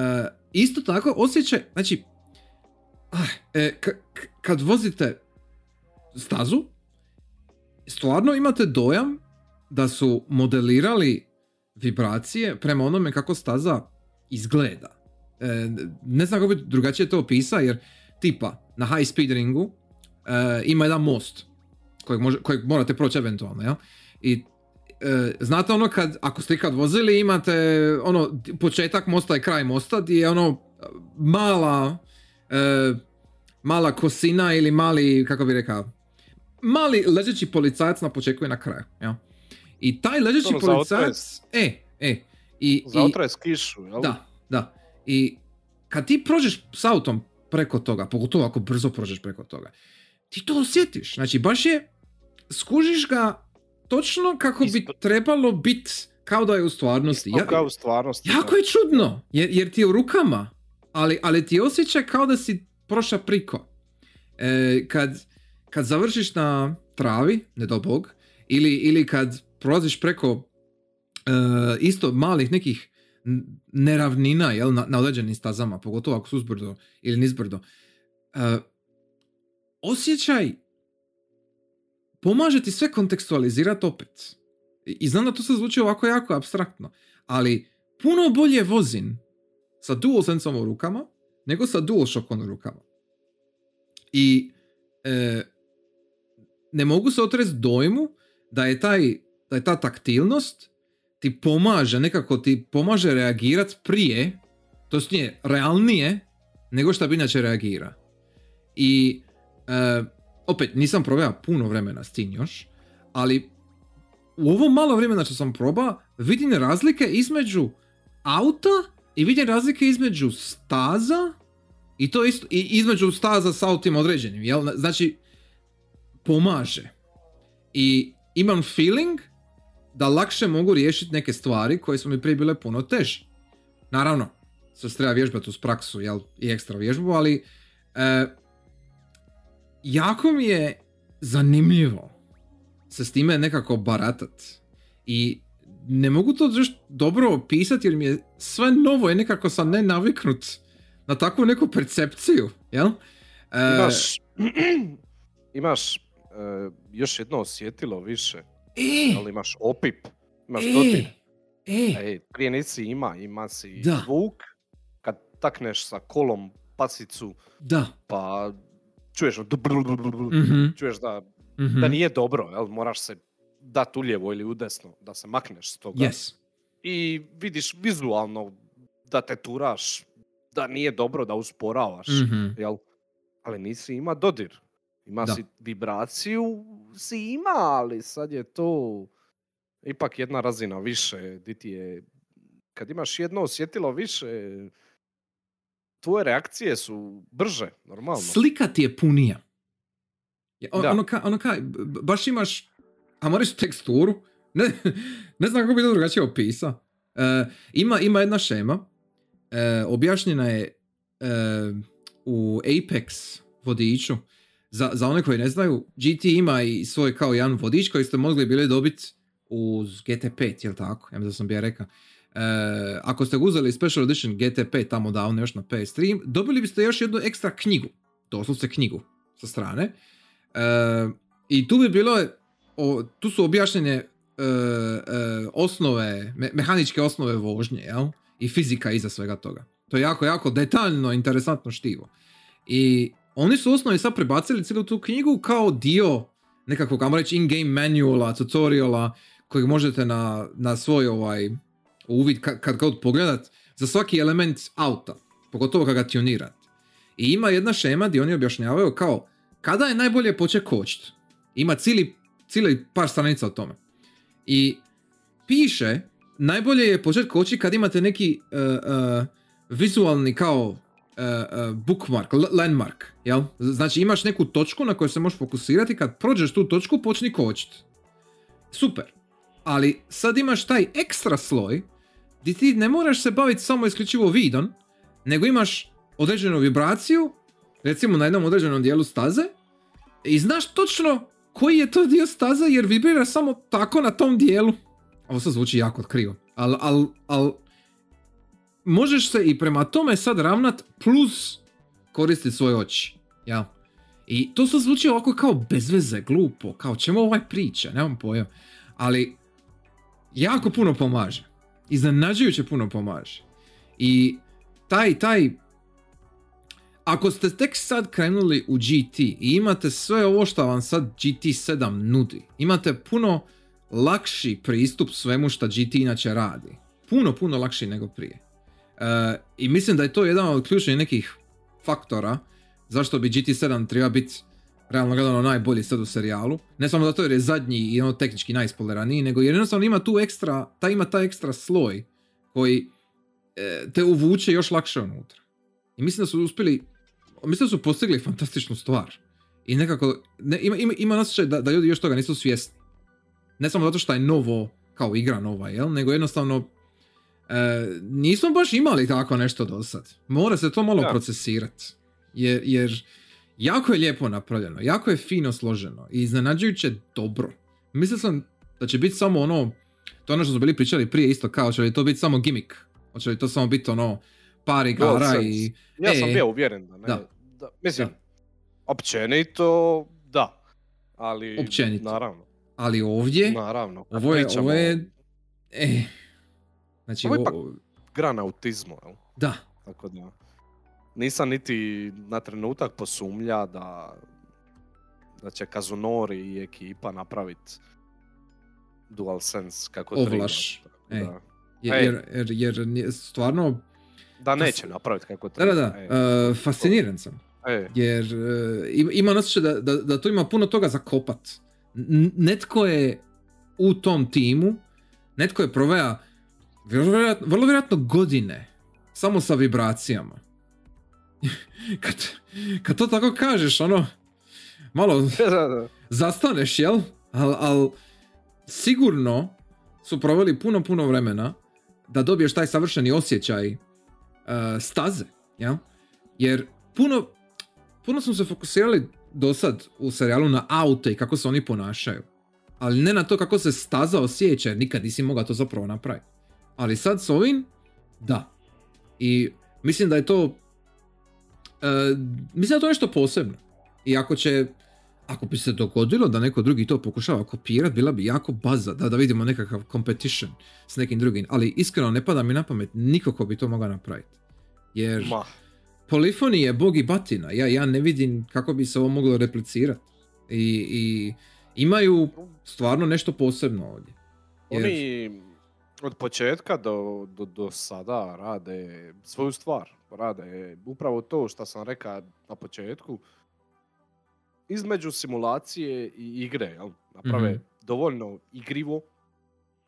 isto tako osjećaj, znači, ah, e, k- k- kad vozite stazu, stvarno imate dojam da su modelirali vibracije prema onome kako staza izgleda. E, ne znam kako bi drugačije to opisa, jer tipa na high speed ringu e, ima jedan most kojeg, može, kojeg morate proći eventualno, ja? I znate ono kad, ako ste ikad vozili, imate ono početak mosta i kraj mosta gdje je ono mala e, mala kosina ili mali, kako bi rekao, mali ležeći policajac na početku i na kraju, ja? I taj ležeći policajac e, e, i, za otres kišu, jel? Da, da. I kad ti prođeš s autom preko toga, pogotovo ako brzo prođeš preko toga, ti to osjetiš, znači baš je, skužiš ga točno kako bi trebalo biti, kao da je u stvarnosti. Ja, kao u stvarnosti. Jako je čudno, jer, jer ti je u rukama, ali, ali ti osjećaj kao da si prošao priko. E, kad, kad završiš na travi, ne do bog, ili, ili kad prolaziš preko e, isto malih nekih neravnina, jel, na, na određenim stazama, pogotovo ako su uzbrdo ili nizbrdo, e, osjećaj pomaže ti sve kontekstualizirati opet. I znam da to se zvuči ovako jako apstraktno, ali puno bolje vozim sa DualSense-om u rukama nego sa DualShock-om u rukama. I e, ne mogu se otresti dojmu da je, taj, da je ta taktilnost ti pomaže, nekako ti pomaže reagirati prije, to nije realnije nego što bi inače reagira. I e, opet, nisam probao puno vremena s tim još, ali u ovo malo vremena što sam probao, vidim razlike između auta i vidim razlike između staza i to isto, i između staza s autima određenim, jel? Znači, pomaže. I imam feeling da lakše mogu riješiti neke stvari koje su mi prije bile puno teže. Naravno, se treba vježbati uz praksu, jel, i ekstra vježbu, ali e, jako mi je zanimljivo se s time nekako baratat. I ne mogu to dobro opisati jer mi je sve novo i nekako sam ne naviknut na takvu neku percepciju, jel? E, imaš imaš e, još jedno osjetilo više, e, ali imaš opip, imaš e, dodir. E, e, prije nisi ima, ima si da. Zvuk, kad takneš sa kolom pasicu, da. Pa čuješ, mm-hmm. čuješ da, mm-hmm. da nije dobro, jel? Moraš se dati uljevo ili udesno, da se makneš s toga. Yes. I vidiš vizualno da te turaš, da nije dobro, da usporavaš, mm-hmm. jel? Ali nisi ima dodir. Ima da. Si vibraciju, si ima, ali sad je to ipak jedna razina više. Di ti je, kad imaš jedno osjetilo više, tvoje reakcije su brže, normalno. Slika ti je punija. On, ono ka, ono ka, baš imaš, a moraš teksturu, ne, ne znam kako bi to drugačije opisa. E, ima, ima jedna šema, e, objašnjena je e, u Apex vodiču. Za, za one koji ne znaju, G T ima i svoj kao jedan vodič koji ste mogli bili dobiti uz G T pet, jel tako? Ja mislim da sam bi ja rekao. E, ako ste uzeli Special Edition G T pet tamo davno još na P S tri, dobili biste još jednu ekstra knjigu, doslovce knjigu sa strane. E, I tu bi bilo, o, tu su objašnjene e, e, osnove, me, mehaničke osnove vožnje, jel? I fizika iza svega toga. To je jako, jako detaljno, interesantno štivo. I oni su osnovi sad prebacili cijelu tu knjigu kao dio nekakvog, ajmo reći, in-game manuala, tutoriala, kojeg možete na, na svoj ovaj uvid kad, kad god pogledat za svaki element auta, pogotovo kad ga tunirate. I ima jedna šema gdje oni objašnjavaju kao kada je najbolje početi kočiti. Ima cijeli, cijeli par stranica o tome. I piše, najbolje je početi kočiti kad imate neki uh, uh, vizualni kao Uh, uh, bookmark, l- landmark, jel? Znači imaš neku točku na koju se možeš fokusirati, kad prođeš tu točku počni kočiti. Super. Ali sad imaš taj ekstra sloj gdje ti ne moraš se baviti samo isključivo vidom, nego imaš određenu vibraciju, recimo na jednom određenom dijelu staze, i znaš točno koji je to dio staze jer vibrira samo tako na tom dijelu. Ovo sad zvuči jako krivo, ali al, al, možeš se i prema tome sad ravnat plus koristiti svoje oči. Ja. I to se zvuči ovako kao bezveze, glupo, kao čemu ovaj priča, nemam pojma. Ali jako puno pomaže. Iznenađujuće puno pomaže. I taj, taj... Ako ste tek sad krenuli u G T i imate sve ovo što vam sad G T sedam nudi, imate puno lakši pristup svemu što G T inače radi. Puno, puno lakši nego prije. Uh, I mislim da je to jedan od ključnih nekih faktora zašto bi G T sedam treba biti realno gledano najbolji sad u serijalu. Ne samo zato jer je zadnji i ono tehnički najspoleraniji, nego jer jednostavno ima tu ekstra, ta, ima taj ekstra sloj koji e, te uvuče još lakše unutra. I mislim da su uspjeli, mislim da su postigli fantastičnu stvar. I nekako, ne, ima, ima, ima nasjećaj da, da ljudi još toga nisu svjesni. Ne samo zato što je novo, kao igra nova, jel? Nego jednostavno E, nismo baš imali tako nešto do sad. Mora se to malo ja. procesirati. Jer, jer jako je lijepo napravljeno, jako je fino složeno i iznenađujuće dobro. Mislio sam da će biti samo ono, to ono što smo bili pričali prije isto kao, će li to biti samo gimmick? Hoće li to samo biti ono par igara i... Ja sam e, bio uvjeren da ne. Da. Da, mislim, da. općenito da, ali općenito. naravno. Ali ovdje, naravno. Ovo je... Pričamo... Ovo je e, Znači, ovo je ipak gran autizma, jel? Da. Tako da, nisam niti na trenutak posumlja da, da će Kazunori i ekipa napraviti DualSense kako treba. Ovlaš. E. Jer, jer, jer stvarno... Da neće napraviti kako treba. Da, da, da. Uh, fasciniran sam. E. Jer uh, ima osjećaj da, da, da tu ima puno toga za kopat. N- netko je u tom timu, netko je proveja Vjerojatno, vrlo vjerojatno godine samo sa vibracijama. kad, kad to tako kažeš, ono malo zastaneš, jel? Al, al sigurno su proveli puno, puno vremena da dobiješ taj savršeni osjećaj uh, staze, ja? Jer puno, puno smo se fokusirali do sad u serijalu na aute i kako se oni ponašaju, ali ne na to kako se staza osjeća, jer nikad nisi mogao to zapravo napraviti. Ali sad s ovim, da. I mislim da je to, uh, mislim da je to nešto posebno. I ako će, ako bi se dogodilo da neko drugi to pokušava kopirati, bila bi jako baza da, da vidimo nekakav competition s nekim drugim. Ali iskreno ne pada mi na pamet niko ko bi to mogao napraviti. Jer Ma. Polyphony je bog i batina. Ja, ja ne vidim kako bi se ovo moglo replicirati. I, i imaju stvarno nešto posebno ovdje. Jer... Oni od početka do, do, do sada rade svoju stvar. Rade upravo to što sam rekao na početku. Između simulacije i igre, jel? Naprave mm-hmm. dovoljno igrivo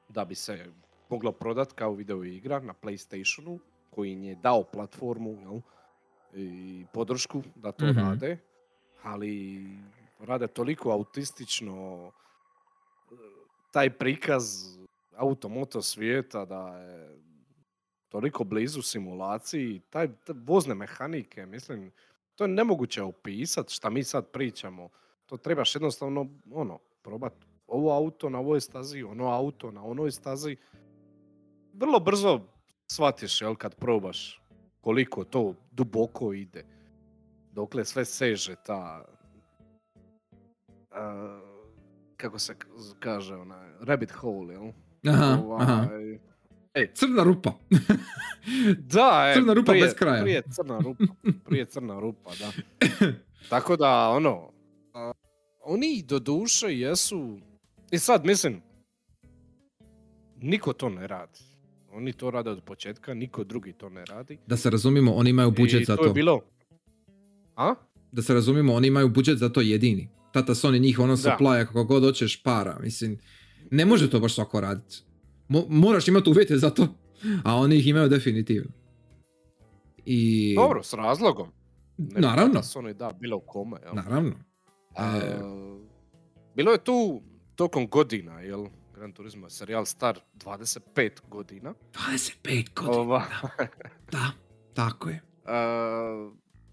da bi se moglo prodati kao video igra na PlayStationu, koji im je dao platformu, jel? I podršku da to mm-hmm. rade, ali rade toliko autistično taj prikaz automoto svijeta da je toliko blizu simulaciji, taj, taj vozne mehanike, mislim, to je nemoguće opisati šta mi sad pričamo. To trebaš jednostavno ono, probati ovo auto na ovoj stazi, ono auto na onoj stazi. Vrlo brzo shvatiš, jel, kad probaš koliko to duboko ide. Dokle sve seže ta, uh, kako se kaže, onaj, rabbit hole, jel? Aha, ovaj, aha. E, crna rupa. Da, e, crna rupa prije, bez kraja. Prije crna rupa, prije crna rupa, da. Tako da, ono, a, oni do duše jesu, i sad mislim, niko to ne radi. Oni to rade od početka, niko drugi to ne radi. Da se razumimo, oni imaju budžet I za to. I to je bilo. A? Da se razumimo, oni imaju budžet za to jedini. Tata Sony njih ono se plaja kako god hoćeš para, mislim, ne može to baš svako raditi. Mo- moraš imati uvjete za to, a oni ih imaju definitivno. I... Dobro, s razlogom. Ne naravno. Da su oni da, bilo u kome. Jel? Naravno. A... E, bilo je tu tokom godina, jel? Gran Turismo je serijal star dvadeset pet godina. dvadeset pet godina, Ova... da. Da, tako je. E,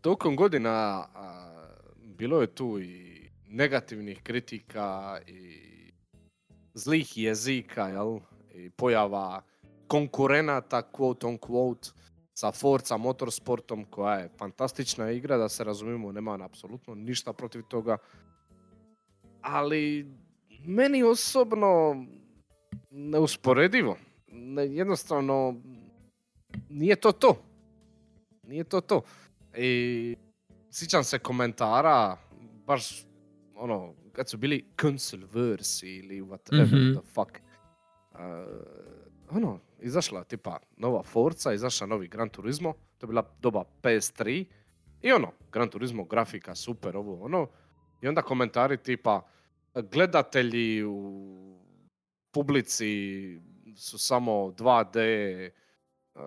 tokom godina a, bilo je tu i negativnih kritika i zlih jezika, jel? I pojava konkurenata, quote on quote, sa Forza Motorsportom, koja je fantastična igra, da se razumimo, nema apsolutno ništa protiv toga. Ali meni osobno neusporedivo. Jednostavno, nije to to. Nije to to. I sjećam se komentara, baš ono, kad su bili conservers ili whatever mm-hmm. the fuck. Uh, ono, izašla tipa nova Forza, izašla novi Gran Turismo, to je bila doba P S tri i ono, Gran Turismo, grafika, super, ovo, ono, i onda komentari tipa gledatelji u publici su samo dva D, uh,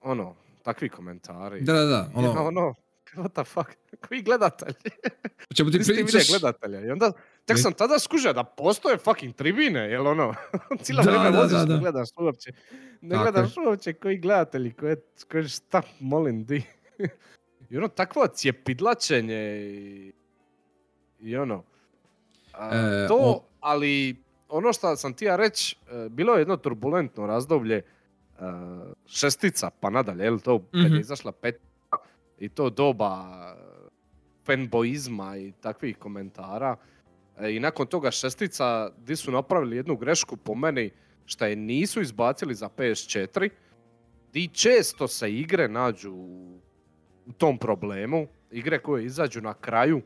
ono, takvi komentari. Da, da, da, ono. Ja, ono, what the fuck, koji gledatelji? Čemu ti pričaš? Gledatelja. I onda... Tek sam tada skužio da postoje fucking tribine, jel ono, cijelo vrijeme voziš, da, da. Ne gledaš uopće, ne tako gledaš uopće koji gledatelji, koje, koje šta, molim di. I ono, takvo cijepidlačenje i, i ono, a, e, to, o... ali ono što sam ti ja reći, bilo je jedno turbulentno razdoblje, a, šestica pa nadalje, jel to, mm-hmm. kad je izašla pet i to doba fanboizma i takvih komentara. I nakon toga šestica, di su napravili jednu grešku po meni, šta je nisu izbacili za P S četiri, di često se igre nađu u tom problemu. Igre koje izađu na kraju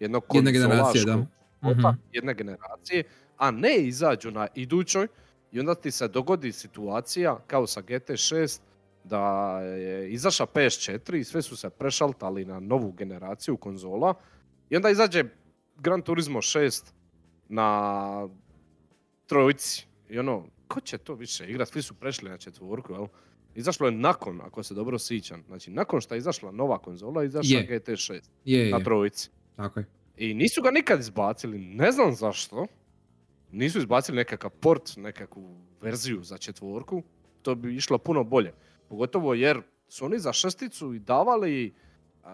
jednog konsolaškog opa, jedne generacije, a ne izađu na idućoj. I onda ti se dogodi situacija, kao sa G T šest, da je izaša P S četiri i sve su se prešaltali na novu generaciju konzola. I onda izađe Gran Turismo šest na trojici i ono, ko će to više igrat, svi su prešli na četvorku, jel? Izašlo je nakon, ako se dobro sjećam, znači nakon što je izašla nova konzola, izašla je. G T šest je, na trojici. Je. Tako je. I nisu ga nikad izbacili, ne znam zašto, nisu izbacili nekakav port, nekakvu verziju za četvorku, to bi išlo puno bolje. Pogotovo jer su oni za šesticu i davali uh,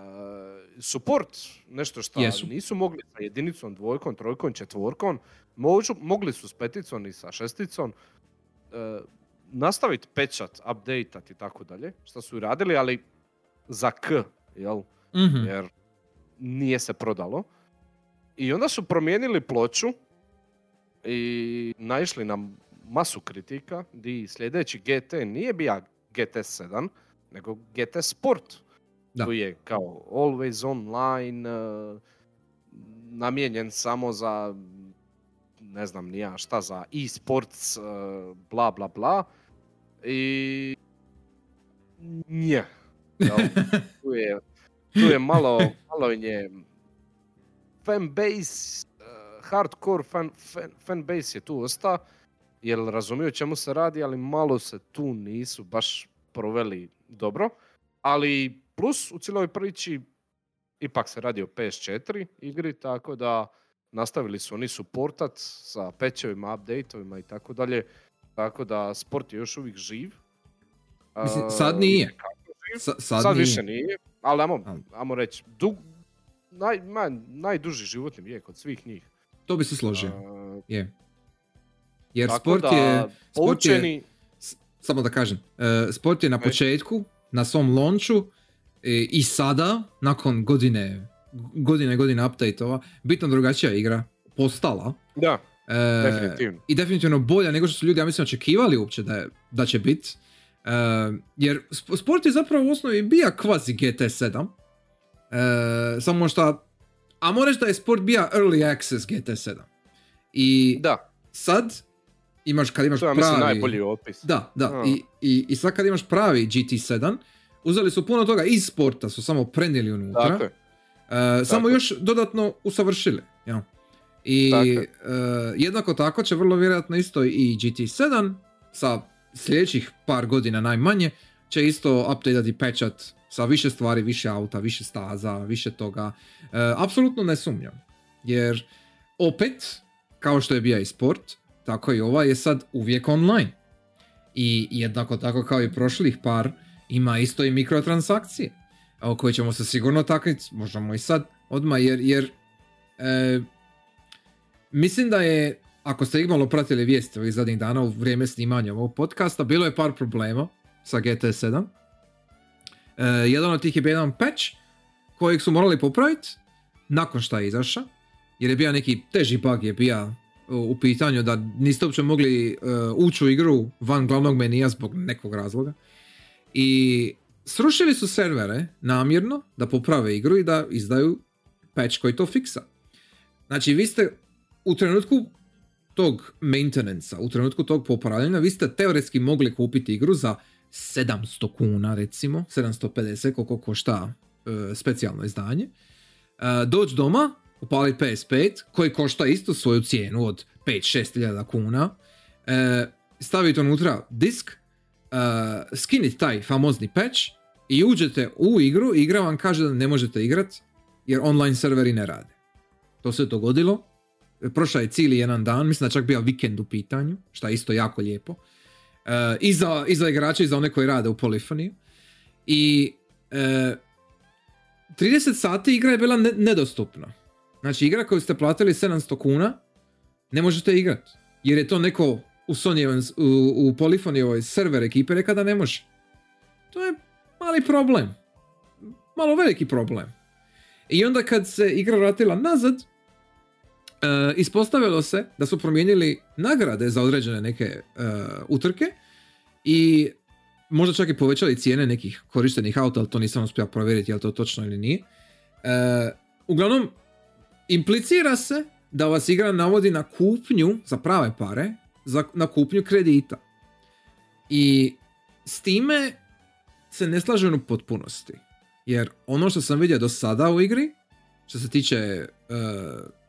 support, nešto što nisu mogli sa jedinicom, dvojkom, trojkom, četvorkom, mogu, mogli su s peticom i sa šesticom uh, nastaviti patchat, updateat i tako dalje, što su i radili, ali za K, jel? Mm-hmm. Jer nije se prodalo. I onda su promijenili ploču i naišli na masu kritika, di sljedeći G T nije bio G T sedam, nego G T Sport, da, koji je kao always online, uh, namijenjen samo za, ne znam ni ja šta, za e-sports, uh, bla bla bla, i nje. Tu je, tu je malo, malo nje fanbase, uh, hardcore fan, fan, fanbase je tu osta, jer razumiju čemu se radi, ali malo se tu nisu baš proveli dobro. Ali plus u cijeloj priči ipak se radi o P S četiri igri, tako da nastavili su oni supportat sa patchovima, updateovima i tako dalje. Tako da sport je još uvijek živ. Mislim, sad nije. Živ. Sa, sad sad nije. Više nije, ali ajmo, ajmo reći, dug, naj, naj, najduži životni vijek od svih njih. To bi se složio. Uh, yeah. Jer sport, da, je, sport poučeni... je, samo da kažem, sport je na početku, na svom launchu i sada, nakon godine, godine, godine update-ova, bitno drugačija igra postala. Da, e, definitivno. I definitivno bolja nego što su ljudi, ja mislim, očekivali uopće da, je, da će biti. E, jer sport je zapravo u osnovi bija kvazi G T sedam. E, samo što, a moraš da je sport bija early access G T sedam. I da. Sad... imaš, kad imaš to, ja mislim, pravi... najbolji opis. Da, da. No. I, i, I sad kad imaš pravi G T sedam, uzeli su puno toga iz sporta, su samo prenijeli unutra. Dakle. Uh, samo još dodatno usavršili. Ja. I dakle. uh, jednako tako će vrlo vjerojatno isto i G T sedam, sa sljedećih par godina najmanje, će isto update-at i patchat sa više stvari, više auta, više staza, više toga. Uh, apsolutno ne sumnjam. Jer opet, kao što je bio i sport, tako i ova je sad uvijek online. I jednako tako kao i prošlih par, ima isto i mikrotransakcije, o koje ćemo se sigurno takniti, možemo i sad odmah, jer, jer e, mislim da je, ako ste ih malo pratili vijesti ovih zadnjih dana u vrijeme snimanja ovog podcasta, bilo je par problema sa G T sedam. E, jedan od tih je bio jedan patch kojeg su morali popraviti nakon što je izašao, jer je bio neki teži bug je bio u pitanju, da niste uopće mogli uh, ući u igru van glavnog menija zbog nekog razloga. I srušili su servere namjerno da poprave igru i da izdaju patch koji to fiksa. Znači, vi ste u trenutku tog maintenance-a, u trenutku tog popravljanja, vi ste teoretski mogli kupiti igru za sedamsto kuna, recimo, sedamsto pedeset, koliko košta uh, specijalno izdanje. Uh, doći doma, upali P S pet, koji košta isto svoju cijenu od pet do šest hiljada kuna, e, stavite unutra disk, e, skinite taj famozni patch i uđete u igru, igra vam kaže da ne možete igrati jer online serveri ne rade. To se dogodilo, prošao je cijeli jedan dan, mislim da čak bio vikend u pitanju, što je isto jako lijepo, e, i, za, i za igrače i za one koji rade u Polyphony. I e, trideset sati igra je bila ne, nedostupna. Znači, igra koju ste platili sedamsto kuna, ne možete igrati. Jer je to neko u Sonyevoj, u, u Polyphonyovoj server ekipe rekao da ne može. To je mali problem. Malo veliki problem. I onda kad se igra vratila nazad, e, ispostavilo se da su promijenili nagrade za određene neke e, utrke i možda čak i povećali cijene nekih korištenih auta, ali to nisam uspio provjeriti, je li to točno ili nije. E, uglavnom, implicira se da vas igra navodi na kupnju, za prave pare, za, na kupnju kredita. I s time se ne slažem u potpunosti. Jer ono što sam vidio do sada u igri, što se tiče e,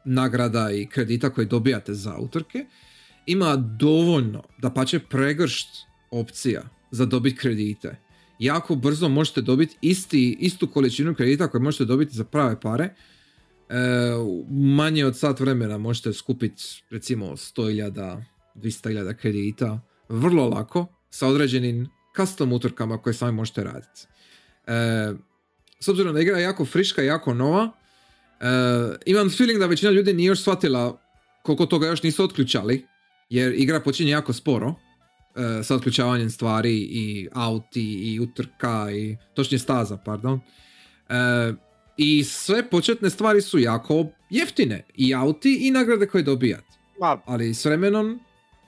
nagrada i kredita koje dobijate za utrke, ima dovoljno, da pače pregršt opcija za dobiti kredite. Jako brzo možete dobiti isti, istu količinu kredita koju možete dobiti za prave pare, manje od sat vremena možete skupiti recimo sto hiljada, dvjesto hiljada kredita vrlo lako sa određenim custom utrkama koje sami možete raditi. E, s obzirom da igra je jako friška, jako nova, e, imam feeling da većina ljudi nije još shvatila koliko toga još nisu otključali, jer igra počinje jako sporo e, sa otključavanjem stvari i auti i utrka i točnije staza, pardon. E, I sve početne stvari su jako jeftine. I auti i nagrade koje dobijate. Ali s vremenom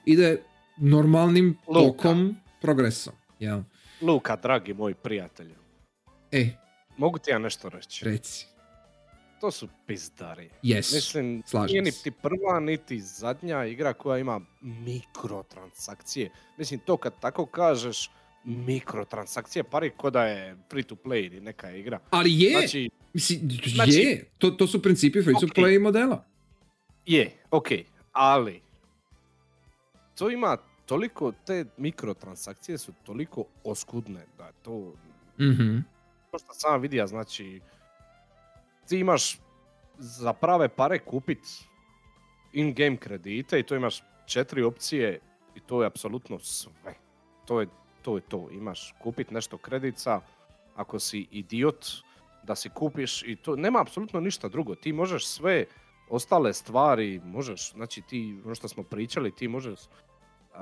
ide normalnim tokom progresom. Ja. Luka, dragi moji prijatelji. E. Mogu ti ja nešto reći? Reci. To su pizdari. Yes. Mislim, nije niti prva, niti zadnja igra koja ima mikrotransakcije. Mislim, to kad tako kažeš, mikrotransakcije, pari ko da je free to play ili neka igra. Ali je! Znači, Mislim, znači, je, to, to su principi free to okay. play modela. Je, ok, ali to ima toliko, te mikrotransakcije su toliko oskudne da je to, mm-hmm. to što sam vidio, znači ti imaš za prave pare kupit in-game kredite i to imaš četiri opcije i to je apsolutno sve. To je to, je to. Imaš kupit nešto kredica, ako si idiot, da si kupiš i to, nema apsolutno ništa drugo. Ti možeš sve ostale stvari, možeš, znači ti, ono što smo pričali, ti možeš uh,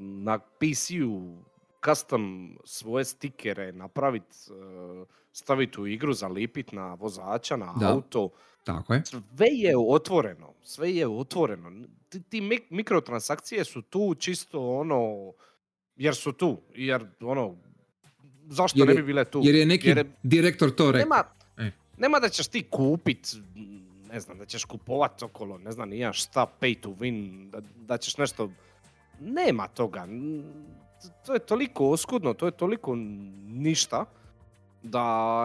na P C-u custom svoje stikere napraviti, uh, staviti u igru, zalipiti na vozača, na da. auto. Tako je. Sve je otvoreno, sve je otvoreno. Ti, ti mik- mikrotransakcije su tu čisto ono, jer su tu, jer ono, zašto je, ne bi bile tu? Jer je neki jer je, direktor to rekao. Nema, e. nema da ćeš ti kupit, ne znam, da ćeš kupovat okolo, ne znam, nija šta, pay to win, da, da ćeš nešto... Nema toga. To je toliko oskudno, to je toliko ništa, da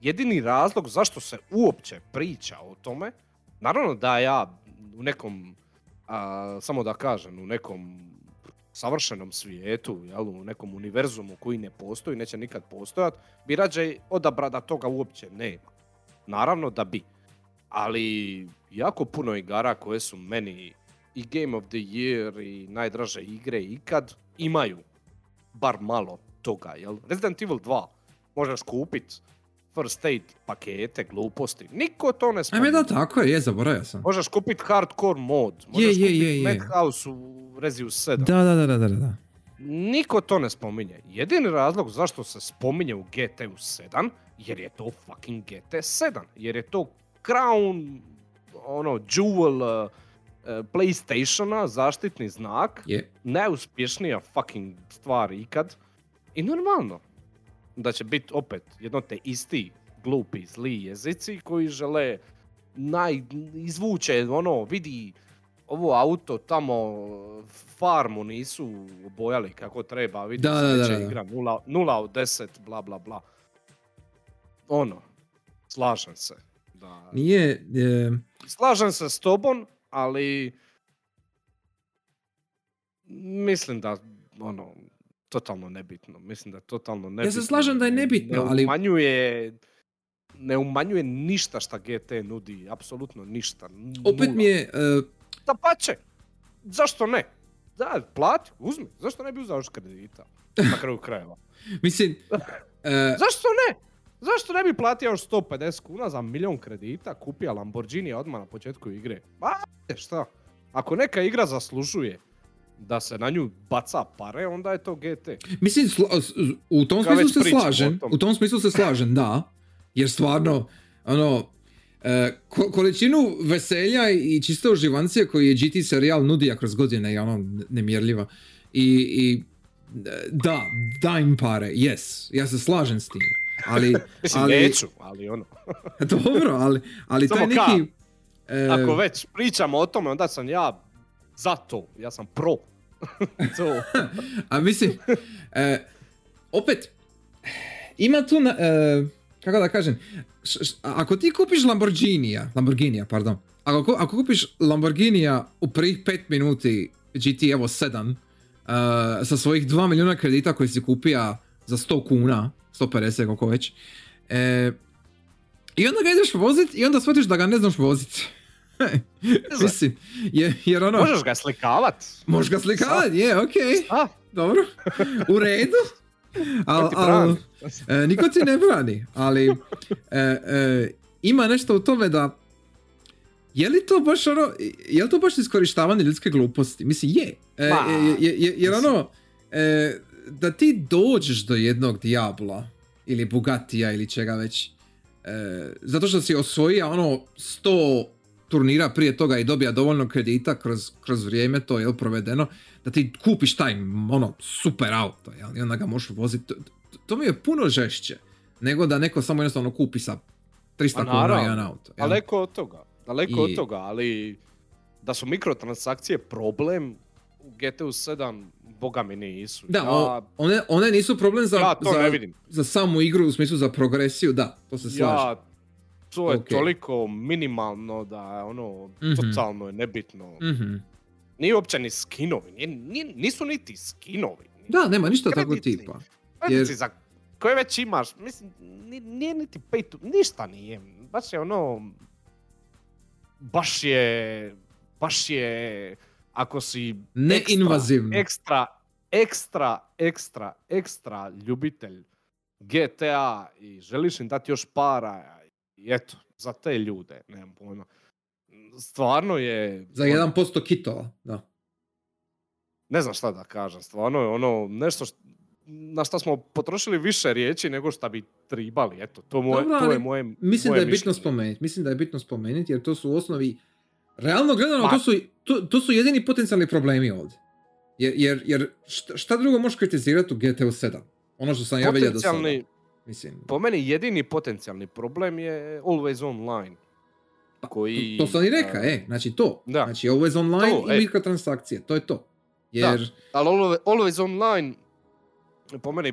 jedini razlog zašto se uopće priča o tome, naravno da ja u nekom, a, samo da kažem, u nekom... savršenom svijetu, jel, u nekom univerzumu koji ne postoji, neće nikad postojati, bi rađe odabra da toga uopće nema. Naravno da bi. Ali jako puno igara koje su meni i Game of the Year i najdraže igre ikad imaju bar malo toga. Jel? Resident Evil dva možeš kupiti first aid pakete, gluposti. Niko to ne smije. Ajme da, tako je, je, zaboravio sam. Možeš kupiti hardcore mod. Možeš je, je, kupiti je, je, Madhouse u Reziu sedam. Da, da, da, da, da. Niko to ne spominje. Jedini razlog zašto se spominje u G T U sedam, jer je to fucking G T sedam. Jer je to crown, ono, jewel uh, uh, PlayStationa, zaštitni znak. Yeah. Najuspješnija fucking stvar ikad. I normalno da će biti opet jedno te isti glupi, zli jezici koji žele naj... izvuče, ono, vidi ovo auto tamo, farmu nisu obojali kako treba, vidi da, da, da, da. Igra nula od deset, bla, bla, bla. Ono, slažem se. Da... Nije... Je... Slažem se s tobom, ali mislim da, ono, totalno nebitno. Mislim da je totalno nebitno. Ja se slažem da je nebitno, ne, ne umanjuje, ali... Ne umanjuje ništa šta G T nudi. Apsolutno ništa. Opet nula. Mi je... Uh... Da pače! Zašto ne? Da, plati, uzmi. Zašto ne bi uzao još kredita? Na kraju krajeva. Mislim... Uh... Zašto ne? Zašto ne bi platio još sto pedeset kuna za milijon kredita, kupio Lamborghini odmah na početku igre? Ba, šta? Ako neka igra zaslužuje da se na nju baca pare, onda je to G T. Mislim, sla- u tom Ka smislu se slažem, tom. u tom smislu se slažem, da, jer stvarno, ono, e, ko- količinu veselja i čiste uživancije koji je G T serijal nudija kroz godine je ono nemjerljiva. I, i da, da im pare, yes, ja se slažem s tim, ali... Mislim, ali, neću, ali ono... Dobro, ali, ali to je neki... E, ako već pričamo o tome, onda sam ja... Zato, ja sam pro. to. A mislim, e, opet, ima tu, na, e, kako da kažem, š, š, ako ti kupiš Lamborghinija, Lamborghinija, pardon, ako, ako kupiš Lamborghinija u prvih pet minuti G T evo sedam, e, sa svojih dva milijuna kredita koji si kupija za sto kuna, sto pedeset, koliko već, e, I onda ga ideš vozit i onda shvatiš da ga ne znaš vozit. Mislim, je, jer ono... Možeš ga slikavat. Možeš ga slikavat, je, okej. Okay. A? Dobro, u redu. Al, al, e, niko ti ne brani, ali e, e, ima nešto u tome da... Je li to baš ono, je li to baš iskorištavanje ljudske gluposti? Mislim, je. E, ba, je, je jer mislim. ono, e, da ti dođeš do jednog Diabla, ili Bugatija, ili čega već, e, zato što si osvojio ono sto turnira prije toga i dobija dovoljno kredita kroz, kroz vrijeme, to je provedeno, da ti kupiš taj ono super auto, jel, i onda ga možeš voziti. To, to mi je puno žešće, nego da neko samo jednostavno kupi sa tristo kuna jedan auto. Jel? Daleko od toga, daleko I... od toga, ali da su mikrotransakcije problem u G T A sedam, boga mi nisu. Da, ja... one, one nisu problem za, ja za, za samu igru, u smislu za progresiju, da, to se slaže. Ja... To je okay. toliko minimalno da ono, mm-hmm. totalno je nebitno. Mm-hmm. Nije uopće ni skinovi, nije, nije, nisu niti skinovi. Nije. Da, nema ništa kreditni, tako tipa. Kreditni jer... za koje već imaš, mislim, nije, nije niti pay to, ništa nije. Baš je ono, baš je, baš je, ako si neinvazivno, ekstra, ekstra, ekstra, ekstra ljubitelj G T A i želiš im dati još para, i eto, za te ljude, nemam pojma. Stvarno je... Za jedan posto kitova, da. Ne znam šta da kažem, stvarno je ono nešto šta, na šta smo potrošili više riječi nego šta bi tribali, eto, to, moje, Dobro, to je moje mislim moje da je mišljenje. Bitno spomenuti, mislim da je bitno spomenuti, jer to su u osnovi, realno gledano, pa. to, su, to, to su jedini potencijalni problemi ovdje. Jer, jer, jer šta, šta drugo možeš kritizirati u G T A sedam? Ono što sam ja velja do sada. Mislim. Po meni jedini potencijalni problem je Always Online. Koji, to, to sam i reka, e, znači to. Da. Znači Always Online to, i mikrotransakcije, to je to. Jer... Da, ali Always Online, po meni,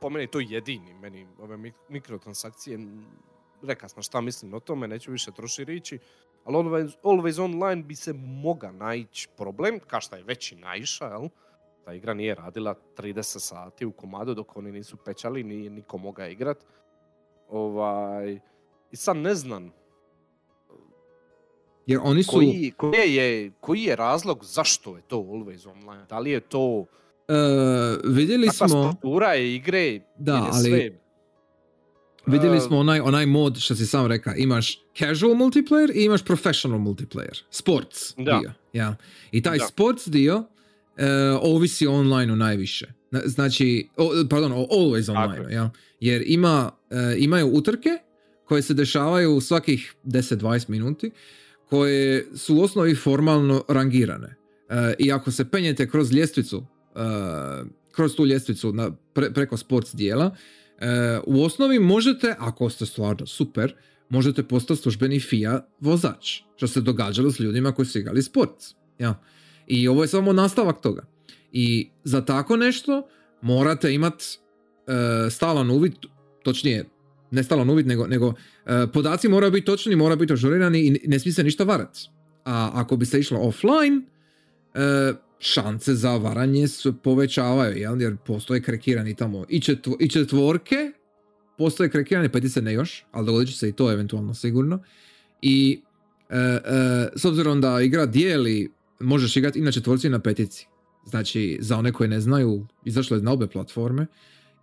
po meni to jedini, meni ove mikrotransakcije, reka sam šta mislim o tome, neću više troši riječi, ali Always, Always Online bi se moga naići problem, kao šta je već i naiša, jel? Ta igra nije radila trideset sati u komadu dok oni nisu pečali, nije niko moga igrat. Ovaj... I sad ne znam jer oni su... koji, koji, je, koji je razlog zašto je to Always Online? Da li je to... E, vidjeli smo... struktura je igre, da, ali sve... Vidjeli smo onaj, onaj mod što si sam rekao, imaš casual multiplayer i imaš professional multiplayer. Sports da. dio. Ja. I taj da. sports dio... Uh, ovisi online-u najviše. Znači, oh, pardon, Always Online-u, ja? Jer ima, uh, imaju utrke koje se dešavaju svakih deset do dvadeset minuti, koje su u osnovi formalno rangirane. Uh, I ako se penjete kroz ljestvicu, uh, kroz tu ljestvicu na, pre, preko sports dijela, uh, u osnovi možete, ako ste stvarno super, možete postati službeni F I A vozač, što se događalo s ljudima koji su igrali sports. Ja. I ovo je samo nastavak toga. I za tako nešto morate imati e, stalan uvid, točnije, ne stalan uvid, nego, nego e, podaci moraju biti točni, moraju biti ažurirani i ne smije se ništa varati. A ako bi se išlo offline, e, šanse za varanje se povećavaju, jel? Jer postoje krekirani tamo i, četvor, i četvorke, postoje krekirani, pa ti se ne još, ali dogodit će se i to eventualno sigurno. I e, e, s obzirom da igra dijeli, možeš igrati i na četvorci i na petici. Znači, za one koji ne znaju, izašlo je na obe platforme.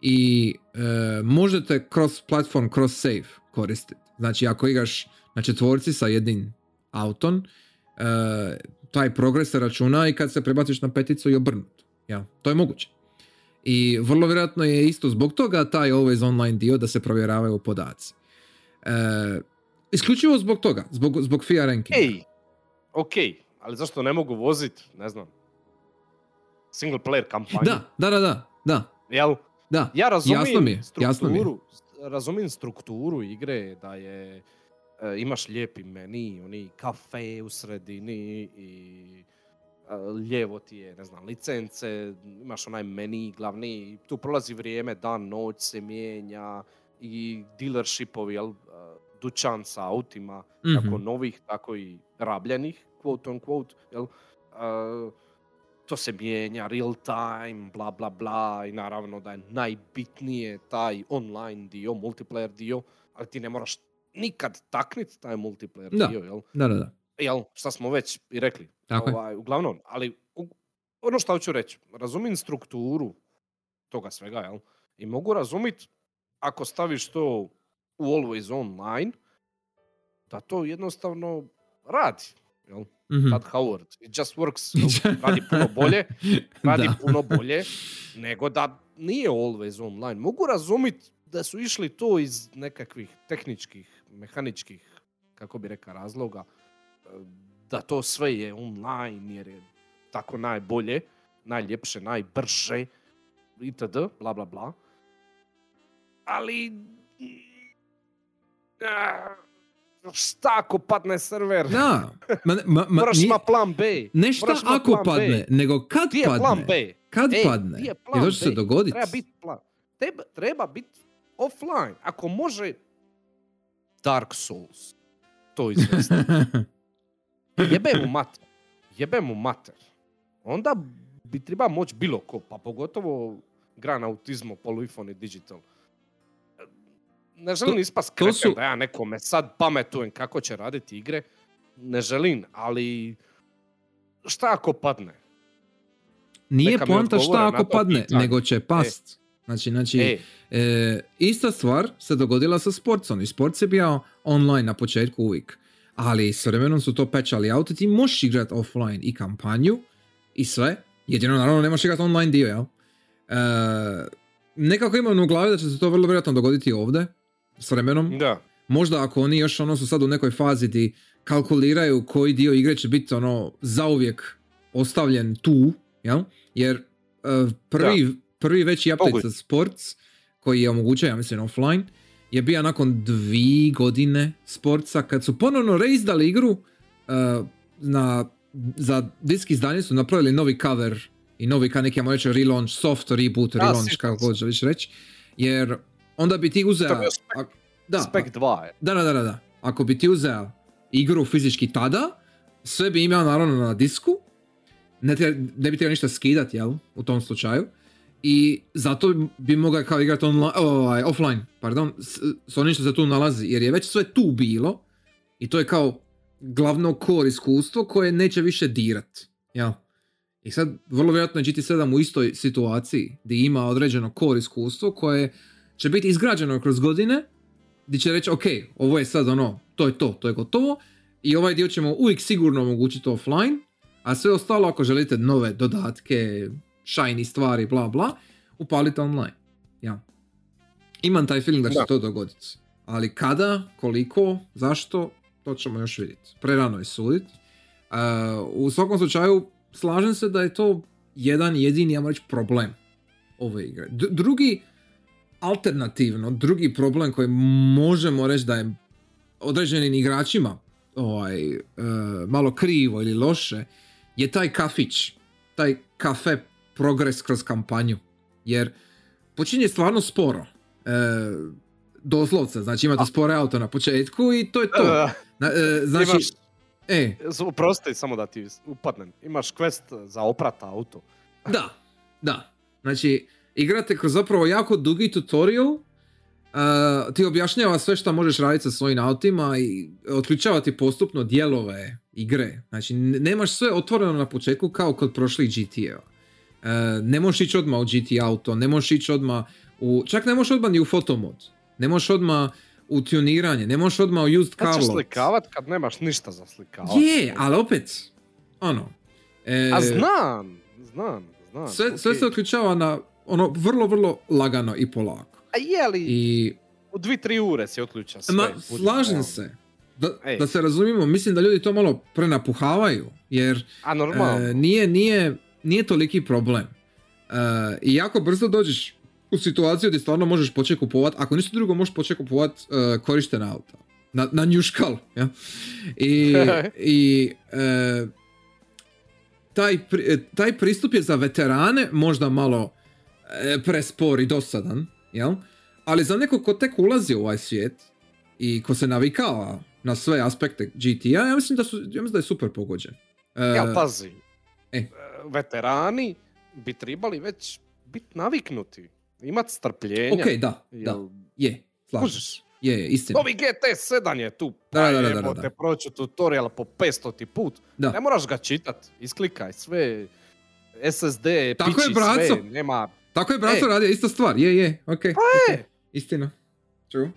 I e, možete cross platform, cross save koristiti. Znači, ako igraš na četvorci sa jednim autom, e, taj progres se računa i kad se prebaciš na peticu i obrnuti. Ja, to je moguće. I vrlo vjerojatno je isto zbog toga taj Always Online dio da se provjeravaju podaci. E, isključivo zbog toga, zbog, zbog F I A rankinga. Ej, okej. Okay. Ali zašto ne mogu voziti, ne znam, single player kampanju? Da, da, da, da, da. Jel? Da, ja razumijem jasno mi je, jasno mi je. Razumijem strukturu igre, da je, e, imaš lijepi meni, oni kafe u sredini i e, lijevo ti je, ne znam, licence, imaš onaj meni glavni, tu prolazi vrijeme, dan, noć se mijenja i dealershipovi, jel, dućan sa autima, mm-hmm. kako novih, tako i rabljenih, quote on quote, jel? Uh, to se mijenja, real time, bla bla bla, i naravno da je najbitnije taj online dio, multiplayer dio, ali ti ne moraš nikad takniti taj multiplayer da. dio, jel? Da, da, da. Jel, šta smo već i rekli. Ovaj, uglavnom, ali u, ono što hoću reći, razumijem strukturu toga svega, jel? I mogu razumjeti ako staviš to u Always Online, da to jednostavno radi, jel? Mm-hmm. Tad Howard, it just works, radi puno bolje, radi puno bolje nego da nije Always Online. Mogu razumjeti da su išli to iz nekakvih tehničkih, mehaničkih, kako bi rekao, razloga, da to sve je online jer je tako najbolje, najljepše, najbrže, itd., bla, bla, bla. Ali... Uh... Šta ako padne server? Da. Ma, ma, ma, moraš ima plan B. Ne šta ako padne, B. nego kad ti je padne. Plan B. Kad Ej, padne. Ti je plan jer to će se dogoditi. Treba biti plan. Treba, treba biti offline. Ako može Dark Souls. To izvesti. Jebe mu mater. Jebe mu mater. Onda bi treba moći bilo ko. Pa pogotovo Gran Turismo, Polyphony Digital. Ne želim to, ispast krepen su... da ja nekome sad pametujem kako će raditi igre. Ne želim, ali šta ako padne? Nije poanta šta ako padne, pitanje. Nego će past. E. Znači, znači e. E, ista stvar se dogodila sa Sportsom. I Sports je bio online na početku uvijek. Ali s vremenom su to patchali out i ti možeš igrati offline i kampanju i sve. Jedino, naravno, nemaš igrati online dio, jel? E, nekako imam u glavi da će se to vrlo vjerojatno dogoditi ovdje. S vremenom. Da. Možda ako oni još ono su sad u nekoj fazi di kalkuliraju koji dio igre će biti ono zauvijek ostavljen tu, jel? Jer uh, prvi, prvi veći update za Sports koji je omogućen, ja mislim, offline je bio nakon dvije godine Sportsa kad su ponovno reizdali igru uh, na, za disk izdanje su napravili novi cover i novi ka neki, ja moja će relaunch, soft reboot, da, relaunch, si, kako god želiš reći. Jer onda bi ti uzeo... Spec, da, spec dva je. Da, da, da, da. Ako bi ti uzeo igru fizički tada, sve bi imao naravno na disku. Ne, te, ne bi trebao ništa skidati, jel? U tom slučaju. I zato bi mogao kao igrati online, oh, offline, pardon, s, s onim što se tu nalazi. Jer je već sve tu bilo. I to je kao glavno core iskustvo koje neće više dirat, jel? I sad, vrlo vjerojatno je G T sedam u istoj situaciji gdje ima određeno core iskustvo koje će biti izgrađeno kroz godine, gdje će reći, ok, ovo je sad ono, to je to, to je gotovo, i ovaj dio ćemo uvijek sigurno omogućiti offline, a sve ostalo, ako želite nove dodatke, shiny stvari, bla bla, upalite online. Ja. Imam taj feeling da će da. to dogoditi. Ali kada, koliko, zašto, to ćemo još vidjeti. Prerano je suditi. Uh, u svakom slučaju, slažem se da je to jedan jedini, ja moram reći, problem ove igre. D- drugi, alternativno, drugi problem koji možemo reći da je određenim igračima ovaj, e, malo krivo ili loše, je taj kafić, taj kafe progres kroz kampanju. Jer počinje stvarno sporo. E, doslovce, znači imate A. spore auto na početku i to je to. Na, e, znači... Imaš... E. Prosti, samo da ti upadnem. Imaš quest za oprat auto. Da, da. Znači, igrate kroz zapravo jako dugi tutorial. Uh, ti objašnjava sve što možeš raditi sa svojim autima i otključava ti postupno dijelove igre. Znači, nemaš sve otvoreno na početku kao kod prošlih G T A. Uh, ne možeš ići odmah u G T A auto, ne možeš ići odmah u... Čak ne možeš odmah ni u fotomod. Ne možeš odmah u tuniranje, ne možeš odmah u used car lot. Kad ćeš slikavat kad nemaš ništa za slikavat. Je, ali opet, ono... E, A znam, znam, znam. Sve, okay. sve se uključava na ono vrlo, vrlo lagano i polako. A je li I, u dvi, tri ure se uključa sve? Ma, slažem se. Da, da se razumimo, mislim da ljudi to malo prenapuhavaju, jer A, e, nije, nije, nije toliki problem. E, I jako brzo dođeš u situaciju gdje stvarno možeš početi kupovati, ako ništa drugo možeš početi kupovati uh, korištena auta. Na, na njuškal. Ja? I, i uh, taj, pri, taj pristup je za veterane možda malo uh, prespor i dosadan. Ja? Ali za nekog ko tek ulazi u ovaj svijet i ko se navikava na sve aspekte G T A, ja mislim da, su, ja mislim da je super pogođen. Uh, ja, pazi. E. veterani bi trebali već biti naviknuti, imati strpljenja. Okej, okay, da, jel... da, je, slažeš. Je, je, istina. Novi G T sedam je tu, da, da, da, da, da. Te proći tutorial po petstoti put, da. Ne moraš ga čitat, isklikaj sve, S S D, tako piči je, braco. Sve, nema... Tako je, braco, e. radi ista stvar, je, je, okej, okay. Pa okay. Istina, true.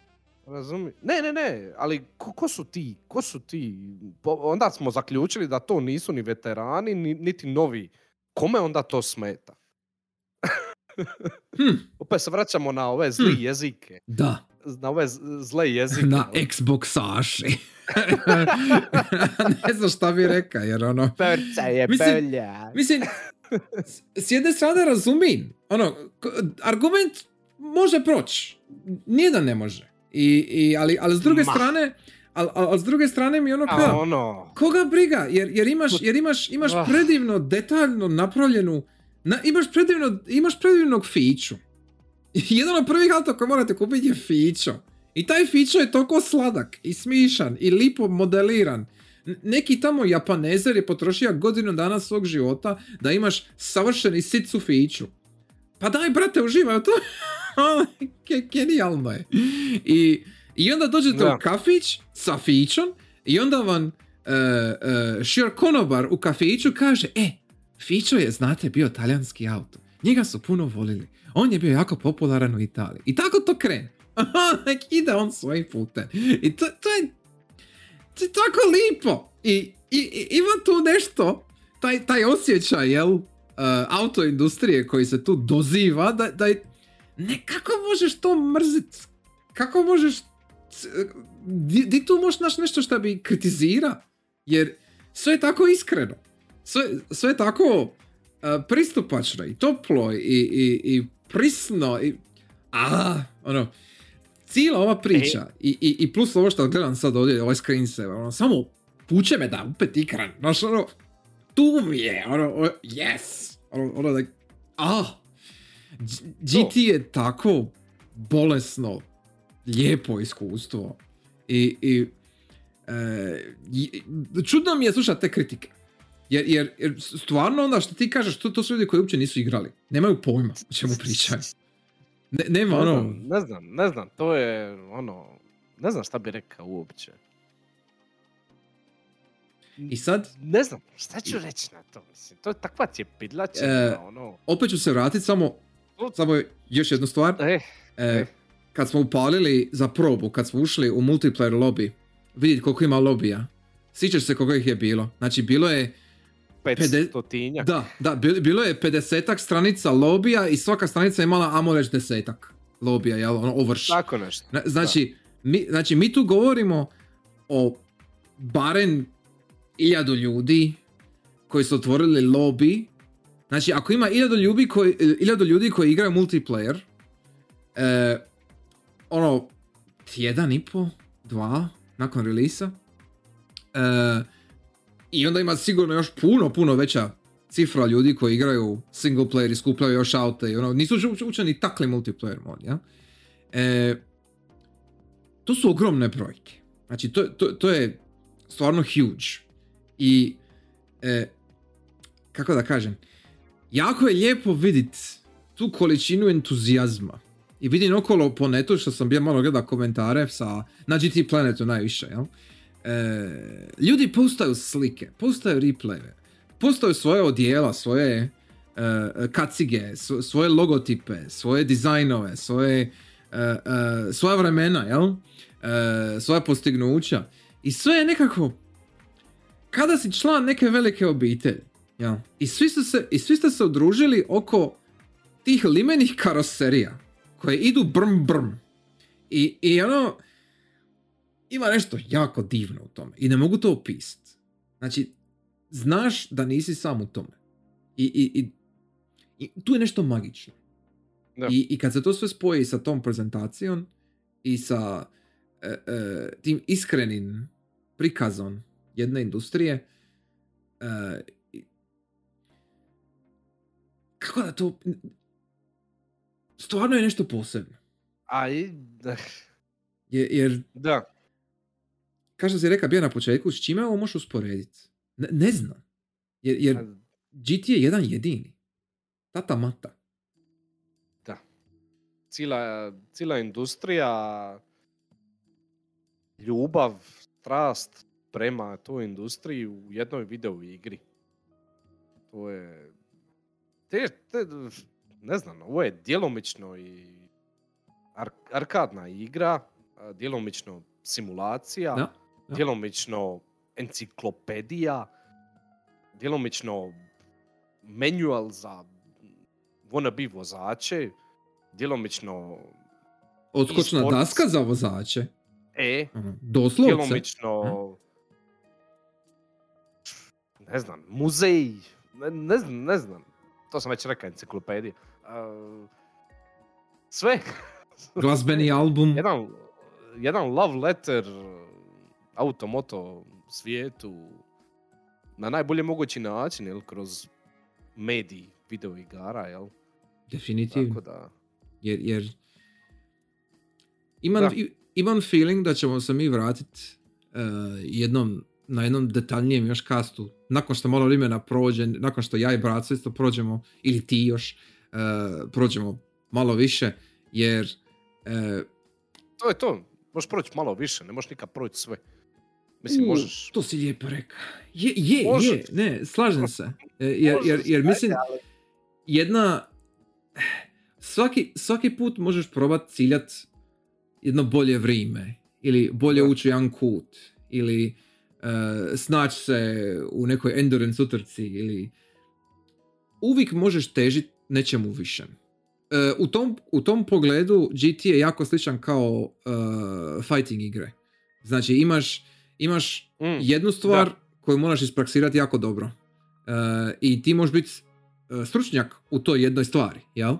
Razumim. Ne, ne, ne, ali ko, ko su ti, ko su ti, onda smo zaključili da to nisu ni veterani, ni, niti novi, kome onda to smeta? hmm. Opet se vraćamo na ove zli hmm. jezike. Da. Na ove zle jezike. Na Xboxaši. Ne znam šta bi reka, jer ono... Prca je bolja. Mislim, s jedne strane razumim, ono, argument može proći, nijedan ne može. I, i, ali, ali s druge Ma. strane, ali, ali s druge strane mi ono kao, oh, no. koga briga, jer, jer, imaš, jer imaš, imaš predivno, detaljno napravljenu, na, imaš, predivno, imaš predivnog fiću. Jedan od prvih auto koji morate kupiti je fićo. I taj fićo je toliko sladak i smišan i lipo modeliran. Neki tamo Japanezer je potrošio godinu dana svog života da imaš savršeni sicu fiću. Pa daj, brate, uživaj u to. Genijalno je. I, i onda dođete ja. u kafić sa fićom i onda vam uh, uh, šir konobar u kafiću kaže, e, fićo je, znate, bio talijanski auto. Njega su puno volili. On je bio jako popularan u Italiji. I tako to krene. Ide on svojim putem. I to, to, je, to je tako lipo. I, i, i ima tu nešto, taj, taj osjećaj, jel, uh, autoindustrije koji se tu doziva, da, da je... Ne, kako možeš to mrzit? Kako možeš... Di, di tu možeš naš nešto što bi kritizira? Jer sve je tako iskreno. Sve, sve je tako uh, pristupačno i toplo i, i, i prisno. I, a, ono, cijela ova priča i, i, i plus ovo što gledam sad ovdje, ovaj screensaver, ono, samo puče me da upet ikran. Znaš, ono, tu mi je, ono, ono yes! Ono, ono, like, ah! G T je tako bolesno, lijepo iskustvo i, i e, čudno mi je slušati te kritike, jer, jer, jer stvarno onda što ti kažeš, to, to su ljudi koji uopće nisu igrali, nemaju pojma o čemu pričaju. Ne, nema ne ono... Znam, ne znam, ne znam, to je ono, ne znam šta bi rekao uopće. I sad... Ne znam, šta ću reći na to, mislim, to je takva cjepidlačina, e, ono... Opet ću se vratiti, samo, samo još jednu stvar. Eh, e, eh. Kad smo upalili za probu, kad smo ušli u multiplayer lobby, vidjeti koliko ima lobija, sjećaš se koliko ih je bilo. Znači, bilo je... petstotinjak. Da, da, bilo je pedesetak stranica lobija i svaka stranica imala, amo reći, desetak lobija, jel, ono, ovrš. Tako nešto. Znači, mi, znači, mi tu govorimo o barem... hiljadu ljudi koji su otvorili lobby. Znači, ako ima hiljadu ljudi koji, ljudi koji igraju multiplayer, eh, ono, jedan i po, dva, nakon releasa, eh, i onda ima sigurno još puno, puno veća cifra ljudi koji igraju single player i skupljaju još aute, ono, nisu učeni takli multiplayer mod, ja? Eh, to su ogromne brojke. Znači, to, to, to je stvarno huge. I, e, kako da kažem, jako je lijepo vidjeti tu količinu entuzijazma. I vidim okolo po netu, što sam bio malo gledao komentare sa, na G T Planetu najviše, jel? E, ljudi postaju slike, postaju replaye, postaju svoje odjela, svoje e, kacige, svoje logotipe, svoje dizajnove, svoje, e, e, svoja vremena, jel? E, svoja postignuća. I sve je nekako... Kada si član neke velike obitelji, ja. I svi su se, i svi ste se udružili oko tih limenih karoserija koje idu brm brm. I, i ono, ima nešto jako divno u tome i ne mogu to opisati. Znači, znaš da nisi sam u tome. I, i, i, i tu je nešto magično. No. I, i kad se to sve spoji sa tom prezentacijom i sa e, e, tim iskrenim prikazom jedne industrije, uh, kako da to, stvarno je nešto posebno. Aj, da. Je, jer, da. Kao što si rekao bio na početku, s čime ovo možeš usporediti? Ne, ne znam. Jer, jer G T A jedan jedini. Tata mata. Da. Cijela, cijela industrija, ljubav, strast prema toj industriji u jednoj video igri. To je... Te, te, ne znam, ovo je djelomično i ar, arkadna igra, djelomično simulacija, da, da. Djelomično enciklopedija, djelomično manual za wannabe vozače, djelomično... Odskočna e-sports. Daska za vozače. E, uh-huh. Doslovce. Djelomično... Uh-huh. Ne znam, muzej, ne, ne znam, ne znam. To sam već rekao, enciklopedija. Uh, sve. Glazbeni album. Jedan, jedan love letter automoto svijetu na najbolje mogući način, jel, kroz medij video igara, jel? Definitivno. Da... Jer, jer... Imam, da. imam feeling da ćemo se mi vratiti uh, jednom na jednom detaljnijem još kastu, nakon što malo vremena prođe, nakon što ja i braco isto prođemo, ili ti još, uh, prođemo malo više, jer... Uh, to je to, možeš proći malo više, ne možeš nikad proći sve. Mislim, u, možeš... To si lijepo rekao. Je, je, Može. je, ne, slažem se. Jer, jer, jer mislim, jedna... Svaki, svaki put možeš probati ciljat jedno bolje vrijeme, ili bolje ući jedan kut, ili... Uh, snaći se u nekoj endurance utrci ili uvijek možeš težiti nečemu višem. Uh, u, tom, u tom pogledu G T je jako sličan kao uh, fighting igre. Znači imaš, imaš mm, jednu stvar da. koju moraš ispraksirati jako dobro. Uh, I ti možeš biti uh, stručnjak u toj jednoj stvari, jel?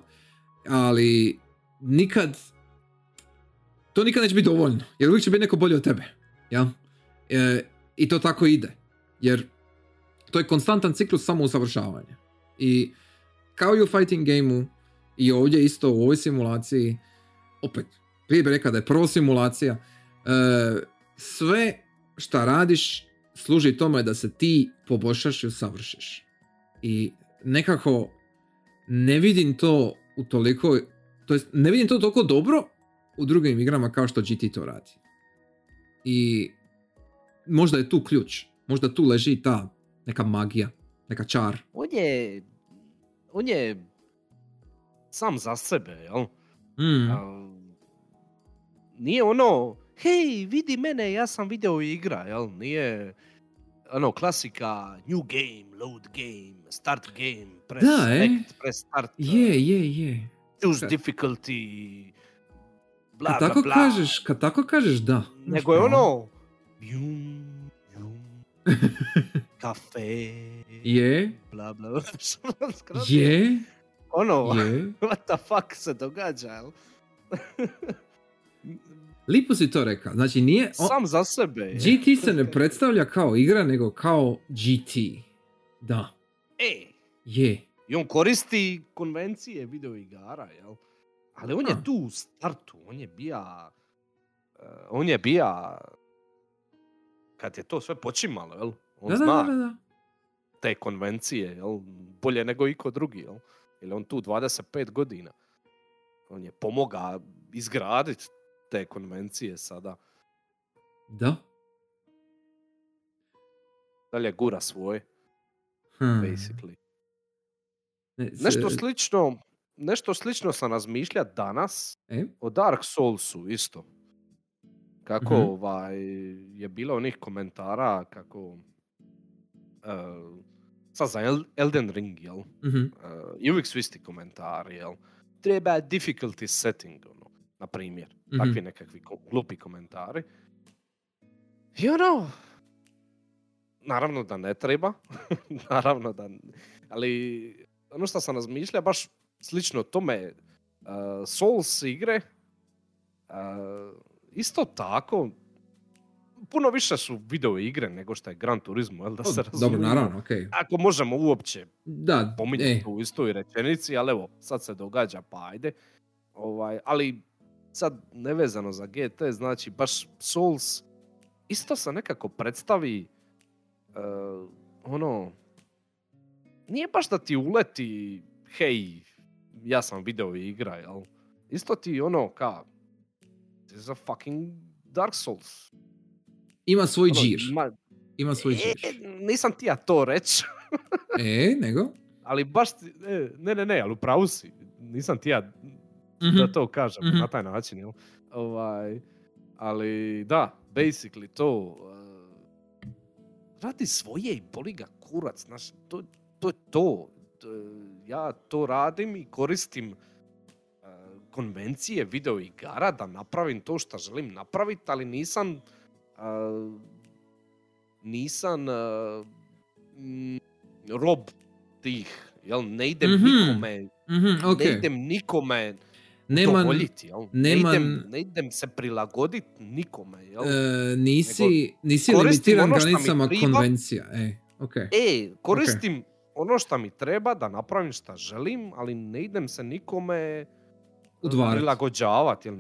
Ali nikad to nikad neće biti dovoljno, jer uvijek će biti neko bolje od tebe, jel? E, I to tako ide, jer to je konstantan ciklus samousavršavanja. I kao i u fighting gameu, i ovdje isto u ovoj simulaciji, opet, prije bi rekao da je prvo simulacija, e, sve šta radiš služi tome da se ti poboljšaš i usavršiš. I nekako ne vidim to u toliko, to jest ne vidim to toliko dobro u drugim igrama kao što G T to radi. I možda je tu ključ, možda tu leži ta neka magija, neka čar. On je, on je sam za sebe, jel? Mm. A, nije ono, hej, vidi mene, ja sam video igra, jel? Nije ono klasika new game, load game, start game, press da, select, eh? press start. Je, je, je. Choose difficulty, bla, bla, bla. Kažeš, kad tako kažeš, da. Nego je ono... Bjum, bjum, kafe, je, bla, bla, bla, je, ono, je. What the fuck se događa, lipo si to rekao, znači nije, on, sam za sebe, je. G T se ne predstavlja kao igra, nego kao G T, da, e, je, i on koristi konvencije video igara, jel, ali on A. je tu u startu, on je bija, on je bija, kad je to sve počimalo, jel? On da, zna da, da, da. te konvencije, jel? Bolje nego iko drugi, jel? Jer on tu dvadeset pet godina. On je pomogao izgraditi te konvencije sada. Da. Dalje gura svoje. Hmm. Basically. Nešto slično, nešto slično sam razmišljao danas e? o Dark Soulsu isto. Kako mm-hmm. ovaj, je bilo onih komentara kako uh, sad za Elden Ring, jel? Mm-hmm. Uh, I uvijek su isti komentari, jel? Treba difficulty setting, ono, na primjer. Mm-hmm. Takvi nekakvi glupi komentari. I ono, naravno da ne treba. Naravno da ne. Ali ono što sam razmišljao, baš slično tome, uh, Souls igre, uh, isto tako, puno više su video igre nego što je Gran Turismo, jel da se razumije? Dobro, naravno, okej. Okay. Ako možemo uopće da, pominjati u istoj rečenici, ali evo, sad se događa, pa ajde. Ovaj, ali sad nevezano za G T, znači baš Souls isto se nekako predstavi uh, ono, nije baš da ti uleti, hej, ja sam video igra, jel? Isto ti ono, ka, this is a fucking Dark Souls. Ima svoj ono, džir. Ima, ima svoj e, džir. Nisam ti ja to reći. E, nego? Ali baš, ti, ne, ne, ne, ali upravo si. Nisam ti ja mm-hmm. da to kažem mm-hmm. na taj način, jel? Ovaj, ali da, basically to... Radi svoje i boli ga kurac, znaš, to je to, to. Ja to radim i koristim uh, konvencije video igara da napravim to što želim napraviti, ali nisam uh, nisam uh, m, rob tih, jel, ne idem mm-hmm. nikome, mm-hmm, okay. ne idem nikome Neman, dovoljiti, jel? Neman, ne, idem, ne idem se prilagoditi nikome, jel? E, nisi nisi limitiran granicama konvencija. E, okay. e koristim okay. ono što mi treba da napravim šta želim, ali ne idem se nikome Udvarat. prilagođavati, jel?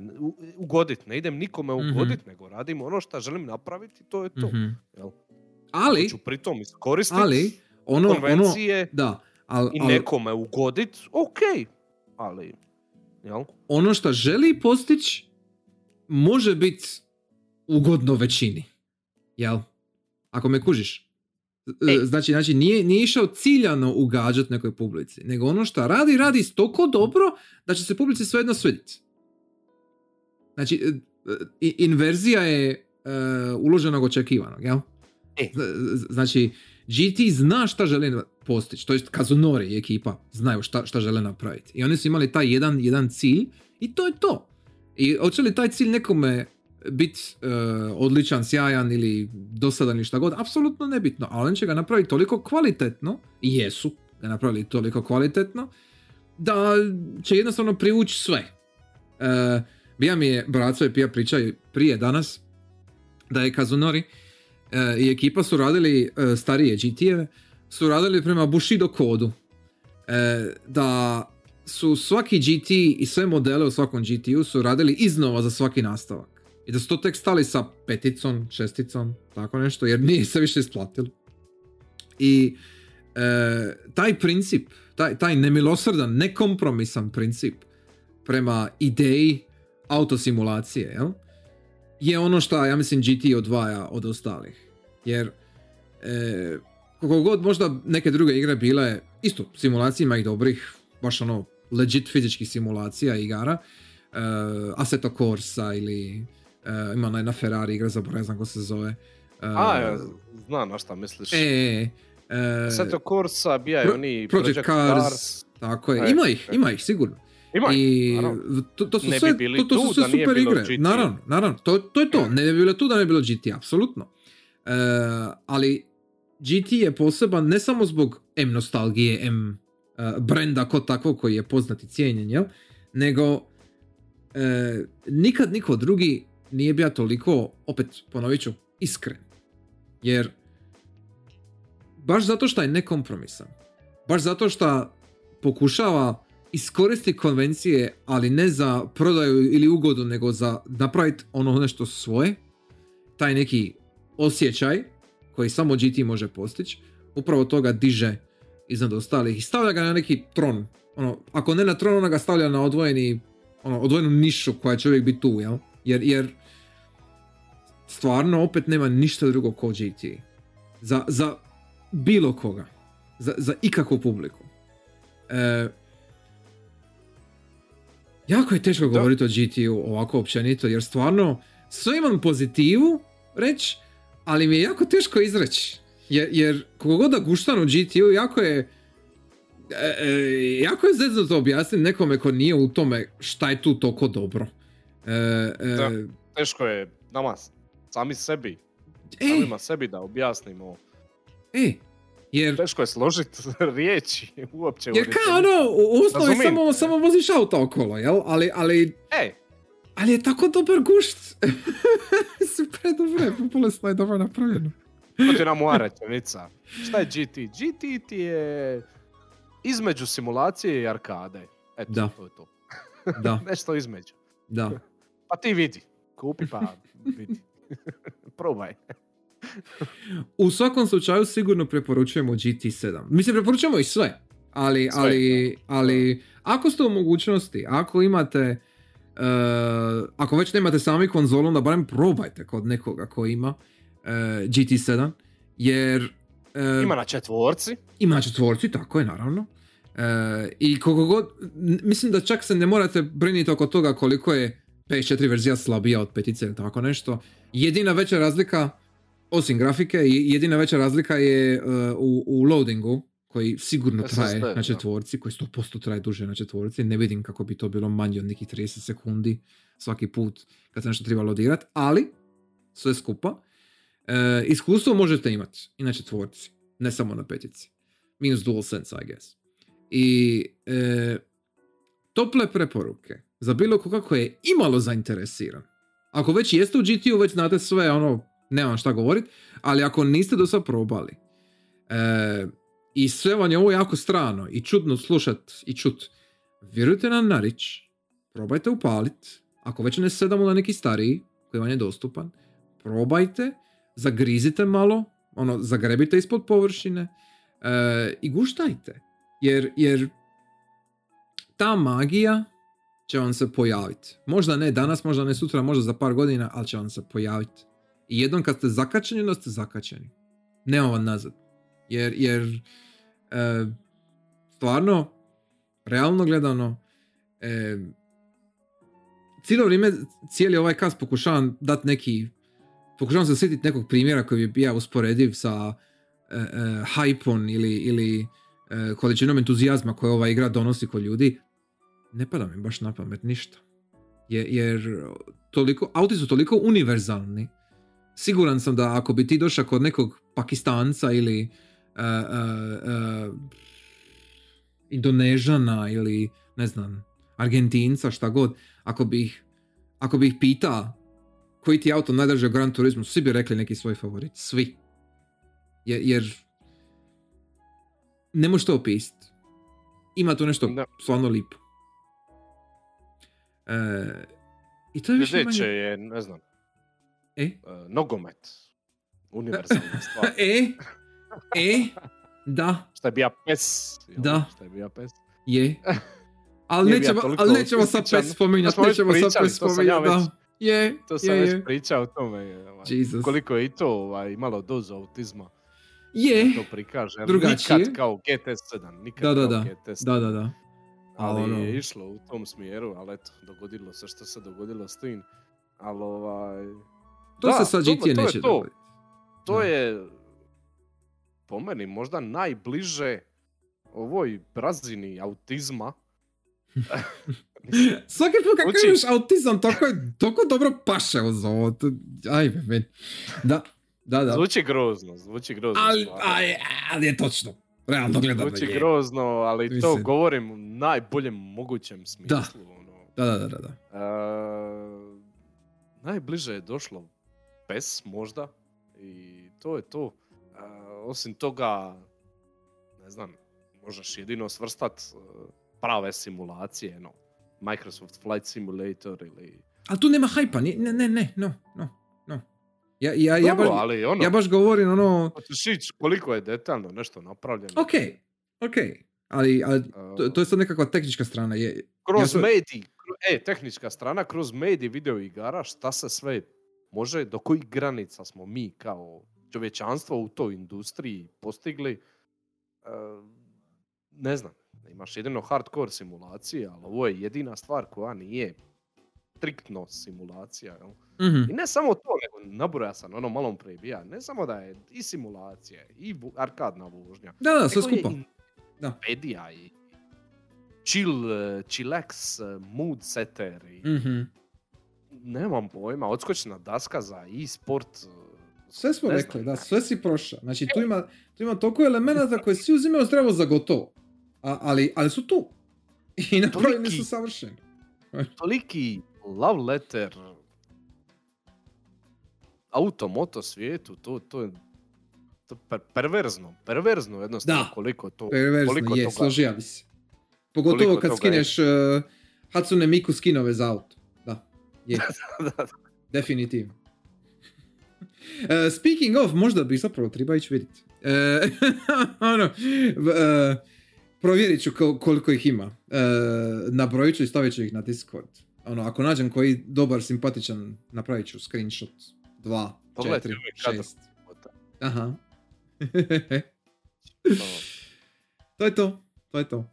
Ugoditi. Ne idem nikome ugoditi, mm-hmm. nego radim ono što želim napraviti, to je to. Mm-hmm. Jel? Ali, hoću pritom iskoristiti ono, konvencije ono, da, al, i nekome al... ugoditi, okej, okay, ali... Jel? Ono što želi postići može biti ugodno većini. Jel? Ako me kužiš. E. Znači, znači nije, nije išao ciljano ugađati nekoj publici. Nego ono što radi, radi stoko dobro da će se publici svejedno svidjeti. Znači, inverzija je uh, uloženog očekivanog. Jel? E. Znači, G T zna šta želi postići, to jest Kazunori i ekipa znaju šta, šta žele napraviti. I oni su imali taj jedan, jedan cilj i to je to. I hoće li taj cilj nekome biti uh, odličan, sjajan ili dosadan ili šta god, apsolutno nebitno. Ali oni će ga napraviti toliko kvalitetno, i jesu ga napravili toliko kvalitetno, da će jednostavno privući sve. Uh, bija mi je, braco i Pija pričaju prije danas, da je Kazunori Uh, i ekipa su radili, uh, starije G T-eve, su radili prema Bushido kodu. Uh, da su svaki G T i sve modele u svakom G T-u su radili iznova za svaki nastavak. I da su to tek stali sa peticom, šesticom, tako nešto, jer nije se više isplatilo. I uh, taj princip, taj, taj nemilosrdan, nekompromisan princip prema ideji autosimulacije, jel? Je ono što, ja mislim, G T odvaja od ostalih. Jer e, koliko god možda neke druge igre bile, isto, simulacije ima i dobrih, baš ono, legit fizičkih simulacija igara, e, Assetto Corsa ili e, ima ona jedna Ferrari igra, zaboravim, ne znam ko se zove. E, A, ja znam na šta misliš. E, e, e, Assetto Corsa, bija pro, oni Project, Project Cars, Cars, tako je, ima ih, ima ih, sigurno. Ima, i to, to su sve, bi to, to su sve super igre, naravno, naravno, to, to je to, ne bi bilo tu da ne bi bilo G T, apsolutno. E, ali G T je poseban ne samo zbog M nostalgije, M uh, brenda kod takvog koji je poznat i cijenjen, jel? Nego e, nikad niko drugi nije bio toliko, opet ponovit ću, iskren. Jer baš zato što je nekompromisan, baš zato što pokušava iskoristi konvencije, ali ne za prodaju ili ugodu, nego za napraviti ono nešto svoje, taj neki osjećaj koji samo G T može postići, upravo toga diže iznad ostalih i stavlja ga na neki tron. Ono, ako ne na tron, ona ga stavlja na odvojeni, ono, odvojenu nišu koja će uvijek biti tu, jel? Jer, jer stvarno opet nema ništa drugo ko G T. Za, za bilo koga. Za, za ikakvu publiku. E, Jako je teško govoriti o G T-u ovako općenito, jer stvarno sve imam pozitivu reći, ali mi je jako teško izreći. Jer, jer kako god da guštan u G T-u, jako je e, e, jako je zeznuto objasniti nekome ko nije u tome šta je tu toliko dobro. E, e, da, teško je nama, sami sebi, e, samima sebi da objasnimo. E, jer, teško je složiti riječi uopće. Jer kao ono, u osnovi samo, samo voziš auto okolo, jel? Ali, ali, e. ali je tako dobar gušt. Super dobro je, popolesno je dobro napravljeno. To ti je nam uaračenica. Šta je G T? G T ti je između simulacije i arkade. Eto, da. To je to. Da. Nešto između. Da. Pa ti vidi. Kupi pa vidi. Probaj. U svakom slučaju sigurno preporučujemo G T sedam. Mislim, preporučujemo i sve. Ali, sve, ali, ali ako ste u mogućnosti, ako imate... Uh, ako već nemate sami konzolu, onda barem probajte kod nekoga ko ima uh, G T sedam, jer... Uh, ima na četvorci. Ima na četvorci, tako je, naravno. Uh, I koliko god... Mislim da čak se ne morate briniti oko toga koliko je P S četiri verzija slabija od petice ili tako nešto. Jedina veća razlika, osim grafike, jedina veća razlika je uh, u, u loadingu, koji sigurno traje na četvorci, koji sto posto traje duže na četvorci. Ne vidim kako bi to bilo manje od nekih trideset sekundi svaki put kad se nešto treba lodirati, ali sve skupa, e, iskustvo možete imati i na četvorci, ne samo na petici. Minus DualSense, I guess. I e, tople preporuke za bilo koga ko je imalo zainteresiran. Ako već jeste u G T-u, već znate sve, ono, nemam šta govorit, ali ako niste do sad probali, e, i sve vam je ovo jako strano i čudno slušat i čut, vjerujte nam na rič, probajte upalit, ako već ne sedamo na neki stariji koji vam je dostupan, probajte, zagrizite malo, ono, zagrebite ispod površine, e, i guštajte, jer, jer ta magija će vam se pojaviti. Možda ne danas, možda ne sutra, možda za par godina, ali će vam se pojaviti. I jednom kad ste zakačeni, onda ste zakačeni. Nema vam nazad. Jer, jer e, stvarno, realno gledano, e, cijelo vrijeme, cijeli ovaj kast pokušavam dati neki, pokušavam se sjetiti nekog primjera koji bi ja usporediv sa e, e, hype-om ili, ili e, količinom entuzijazma koje ova igra donosi kod ljudi. Ne pada mi baš na pamet ništa. Jer, jer toliko, auti su toliko univerzalni. Siguran sam da ako bi ti došao kod nekog Pakistanca ili Uh, uh, uh, Indonežana ili ne znam, Argentinca, šta god, ako bi ih, ako bi ih pitao koji ti auto najdrže u Gran Turismu, svi bi rekli neki svoj favorit, svi, jer, jer ne možeš to opisati, ima tu nešto da. Stvarno lipo, uh, i to je više manje je, ne znam, e? uh, nogomet univerzalna stvar. e? E, da. Šta je bija pes? Da. Šta je bija pes? Je. Ali nećemo, ali nećemo sad pes spominjati. To nećemo pričali, sad pes spominjati, da. Je, to sam je, već je. Pričao o tome. Ovaj, koliko je i to ovaj, imalo dozu autizma. Je. To prikaže. Drugačije. Nikad kao G T sedam. Nikad da, da, kao G T sedam. Da, da, da. Ali ono je išlo u tom smjeru, ali eto, dogodilo se što se dogodilo s tim. Ali ovaj... To da, se sad G T neće dogoditi. To, to je... po meni možda najbliže ovoj razini autizma. Svaki put kako imaš autizam, toliko, toliko dobro paše uz ovo. Ajme, meni. Da, da, da. Zvuči grozno, zvuči grozno. Ali, ali, ali je točno. Realno gledano. Zvuči je. grozno, ali mislim, to govorim u najboljem mogućem smislu. Da, ono. da, da, da. da. E, najbliže je došlo pes možda i to je to. Osim toga, ne znam, možeš jedino svrstat prave simulacije, no, Microsoft Flight Simulator ili... Ali tu nema hajpa, ne, ne, ne, no, no, no. Ja, ja, Dobro, ja, baš, ali ono, ja baš govorim ono... Šić, koliko je detaljno nešto napravljeno. Ok, ok, ali, ali to, to je sad nekakva tehnička strana. Je, kroz ja to... mediji, e, tehnička strana, kroz mediji video igara, šta se sve može, do kojih granica smo mi kao... čovječanstvo u toj industriji postigli, ne znam, imaš jedino hardcore simulacije, ali ovo je jedina stvar koja nije striktno simulacija. Mm-hmm. I ne samo to, nego nabroja sam ono malom prebija, ne samo da je i simulacija, i arkadna vožnja. Da, da, sve skupa. Medija i chill, chillax, mood setter i mm-hmm. nemam pojma, odskočna daska za e-sport. Sve smo rekli, da, sve si prošao. Znači, tu ima, tu ima toliko elemenata koje svi uzimaju zdravo za gotovo. A, ali, ali su tu. I napravljeni toliki, su savršeni. Toliki love letter automoto svijetu, to, to je to per- perverzno. Perverzno jednostavno da, koliko to... Da, perverzno koliko je, složija bi se. Pogotovo kad skineš uh, Hatsune Miku skinove za auto. Da, je. da, da, da. Definitivno. Uh, speaking of, možda bi zapravo treba ići vidjeti. Uh, ono, uh, provjerit ću koliko ih ima. Uh, nabrojit ću i stavit ću ih na Discord. Ono, ako nađem koji dobar, simpatičan, napravit ću screenshot. Dva, Pogled, četiri, šest. Aha. To je to, to je to.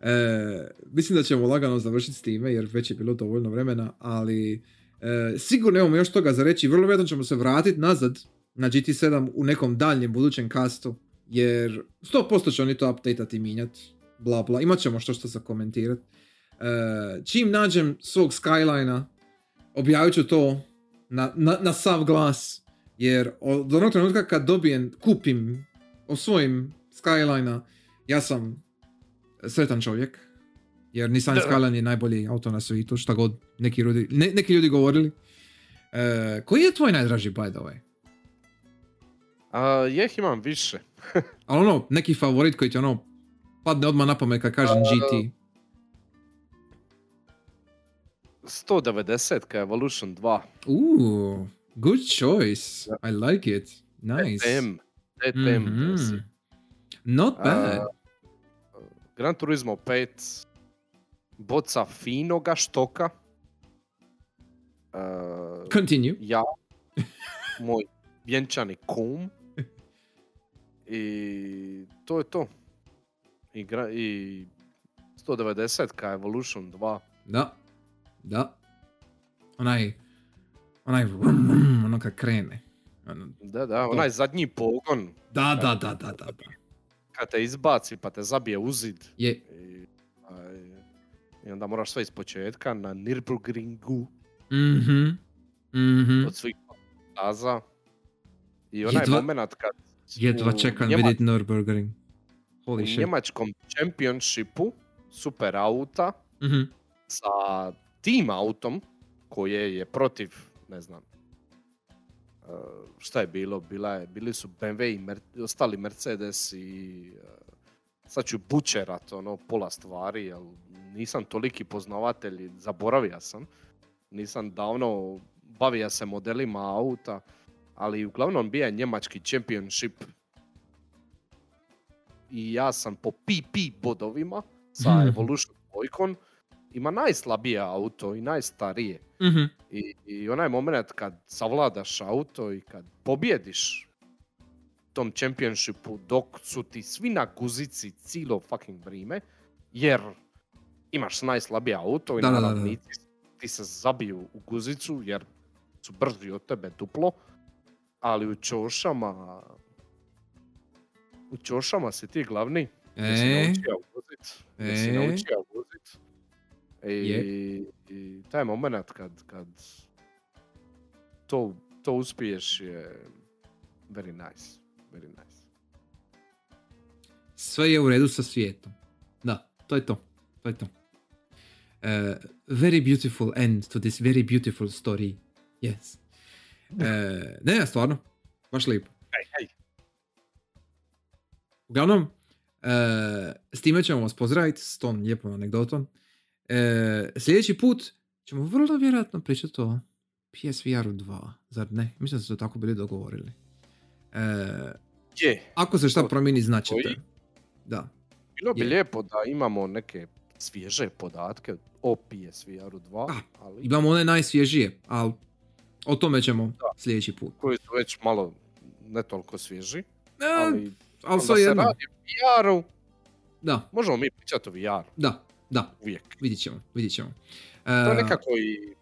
E, mislim da ćemo lagano završiti s time, jer već je bilo dovoljno vremena, ali e, sigurno imamo još toga za reći. Vrlo vjerojatno ćemo se vratiti nazad na G T sedam u nekom daljnjem budućem castu, jer sto posto će oni to update-ati i minjati, bla bla, imat ćemo što što zakomentirati. E, čim nađem svog Skyline-a, objavit ću to na, na, na sav glas, jer od onog trenutka kad dobijem, kupim, osvojim Skyline-a, ja sam sretan čovjek, jer Nissan Skyline je najbolji auto na svijetu, šta god neki ljudi, ne, neki ljudi govorili. E, koji je tvoj najdraži, by the way? A, jeh imam više. Ali ono, neki favorit koji ti ono padne odmah na pamet kad kažem A, G T. sto devedeset Evolution dva. Uuu, good choice. I like it. Nice. E T M. E T M. Mm-hmm. Not bad. A, Gran Turismo pet, boca finoga štoka. Uh, Continue. Ja, moj vjenčani kum. I to je to. I, i sto devedeset Evolution dva. Da, da. Onaj, onaj vrum, vrum, ono kad krene. Ono, da, da, onaj to. Zadnji pogon. Da, da, da, da, da. da. Kad te izbaci pa te zabije u zid. Yeah. I, a, i onda moraš sve iz početka na Nürburgringu. Mm-hmm. Mm-hmm. Od svih staza. I onaj jedva, moment kad... Jedva čekam vidjeti Nürburgring. Holy shit. U njemačkom čempionšipu super auta mm-hmm. sa tim autom koje je protiv, ne znam, Uh, šta je bilo, bila je, bili su B M W i Mer- ostali Mercedes i uh, sad ću bučerat ono pola stvari, ali nisam toliki poznavatelj, zaboravio sam, nisam davno bavio se modelima auta, ali uglavnom bio je njemački championship i ja sam po P P bodovima sa mm-hmm. Evolution dvojkom ima najslabije auto i najstarije. Mm-hmm. I, I onaj moment kad savladaš auto i kad pobjediš tom čempionšipu dok su ti svi na guzici cijelo fucking vrijeme, jer imaš najslabije auto i da, naravno da, da. ti se zabiju u guzicu jer su brzi od tebe duplo, ali u čošama u čošama si ti glavni jer si naučio vozit jer si naučio vozit I, yep. I taj moment kad, kad to, to uspiješ je very nice, very nice. Sve je u redu sa svijetom. Da, to je to. to, je to. Uh, very beautiful end to this very beautiful story. Yes. Uh, ne, stvarno. Baš lijepo. Hey, hey. Uglavnom, uh, s time ćemo vas pozdraviti s tom lijepom anegdotom. E, sljedeći put ćemo vrlo vjerojatno pričati o P S V R-u dva, zar ne? Mislim da su to tako bili dogovorili. E, je. Ako se šta to promijeni, značite. Da. Bilo bi je. lijepo da imamo neke svježe podatke o P S V R-u dva. A, ali... Imamo one najsvježije, ali o tome ćemo da. sljedeći put. Koji su već malo ne toliko svježi, e, ali al onda se jedno. radi o V R-u. Da. Možemo mi pričati o V R-u. Da. Da, uvijek. Vidjet ćemo, vidjet ćemo. Uh, to je nekako i...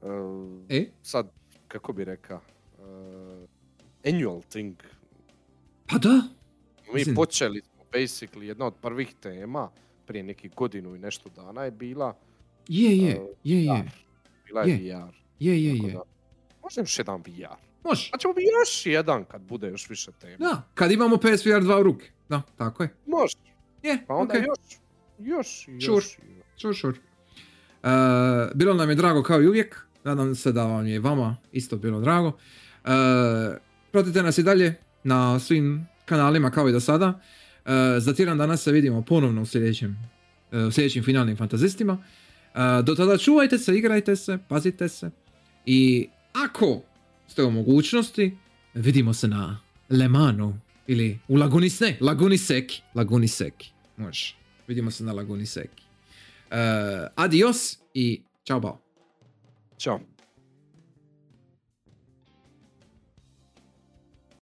Uh, e? Sad, kako bi rekao... Uh, annual thing. Pa da? Mi Zin. počeli smo, basically, jedna od prvih tema, prije nekih godinu i nešto dana je bila... Je, je, uh, je, je. Bila je, je V R. Je, je, je. Možda još jedan V R. Može. Pa ćemo bi još jedan kad bude još više tema. Da, kad imamo P S V R dva u ruke. Da, tako je. Može. Je, pa onda okay. još... Još, još, sure. još. Sure. Uh, bilo nam je drago kao i uvijek. Nadam se da vam je vama isto bilo drago. Uh, pratite nas i dalje na svim kanalima kao i do sada. Uh, zatiram da nas se vidimo ponovno u sljedećim, uh, u sljedećim finalnim fantazistima. Uh, do tada čuvajte se, igrajte se, pazite se. I ako ste u mogućnosti, vidimo se na Le Mansu ili u Laguni, ne, Laguni Seki, Laguni Seki, može, vidimo se na Laguni Seki. Uh, adios i čao bao. Ćao.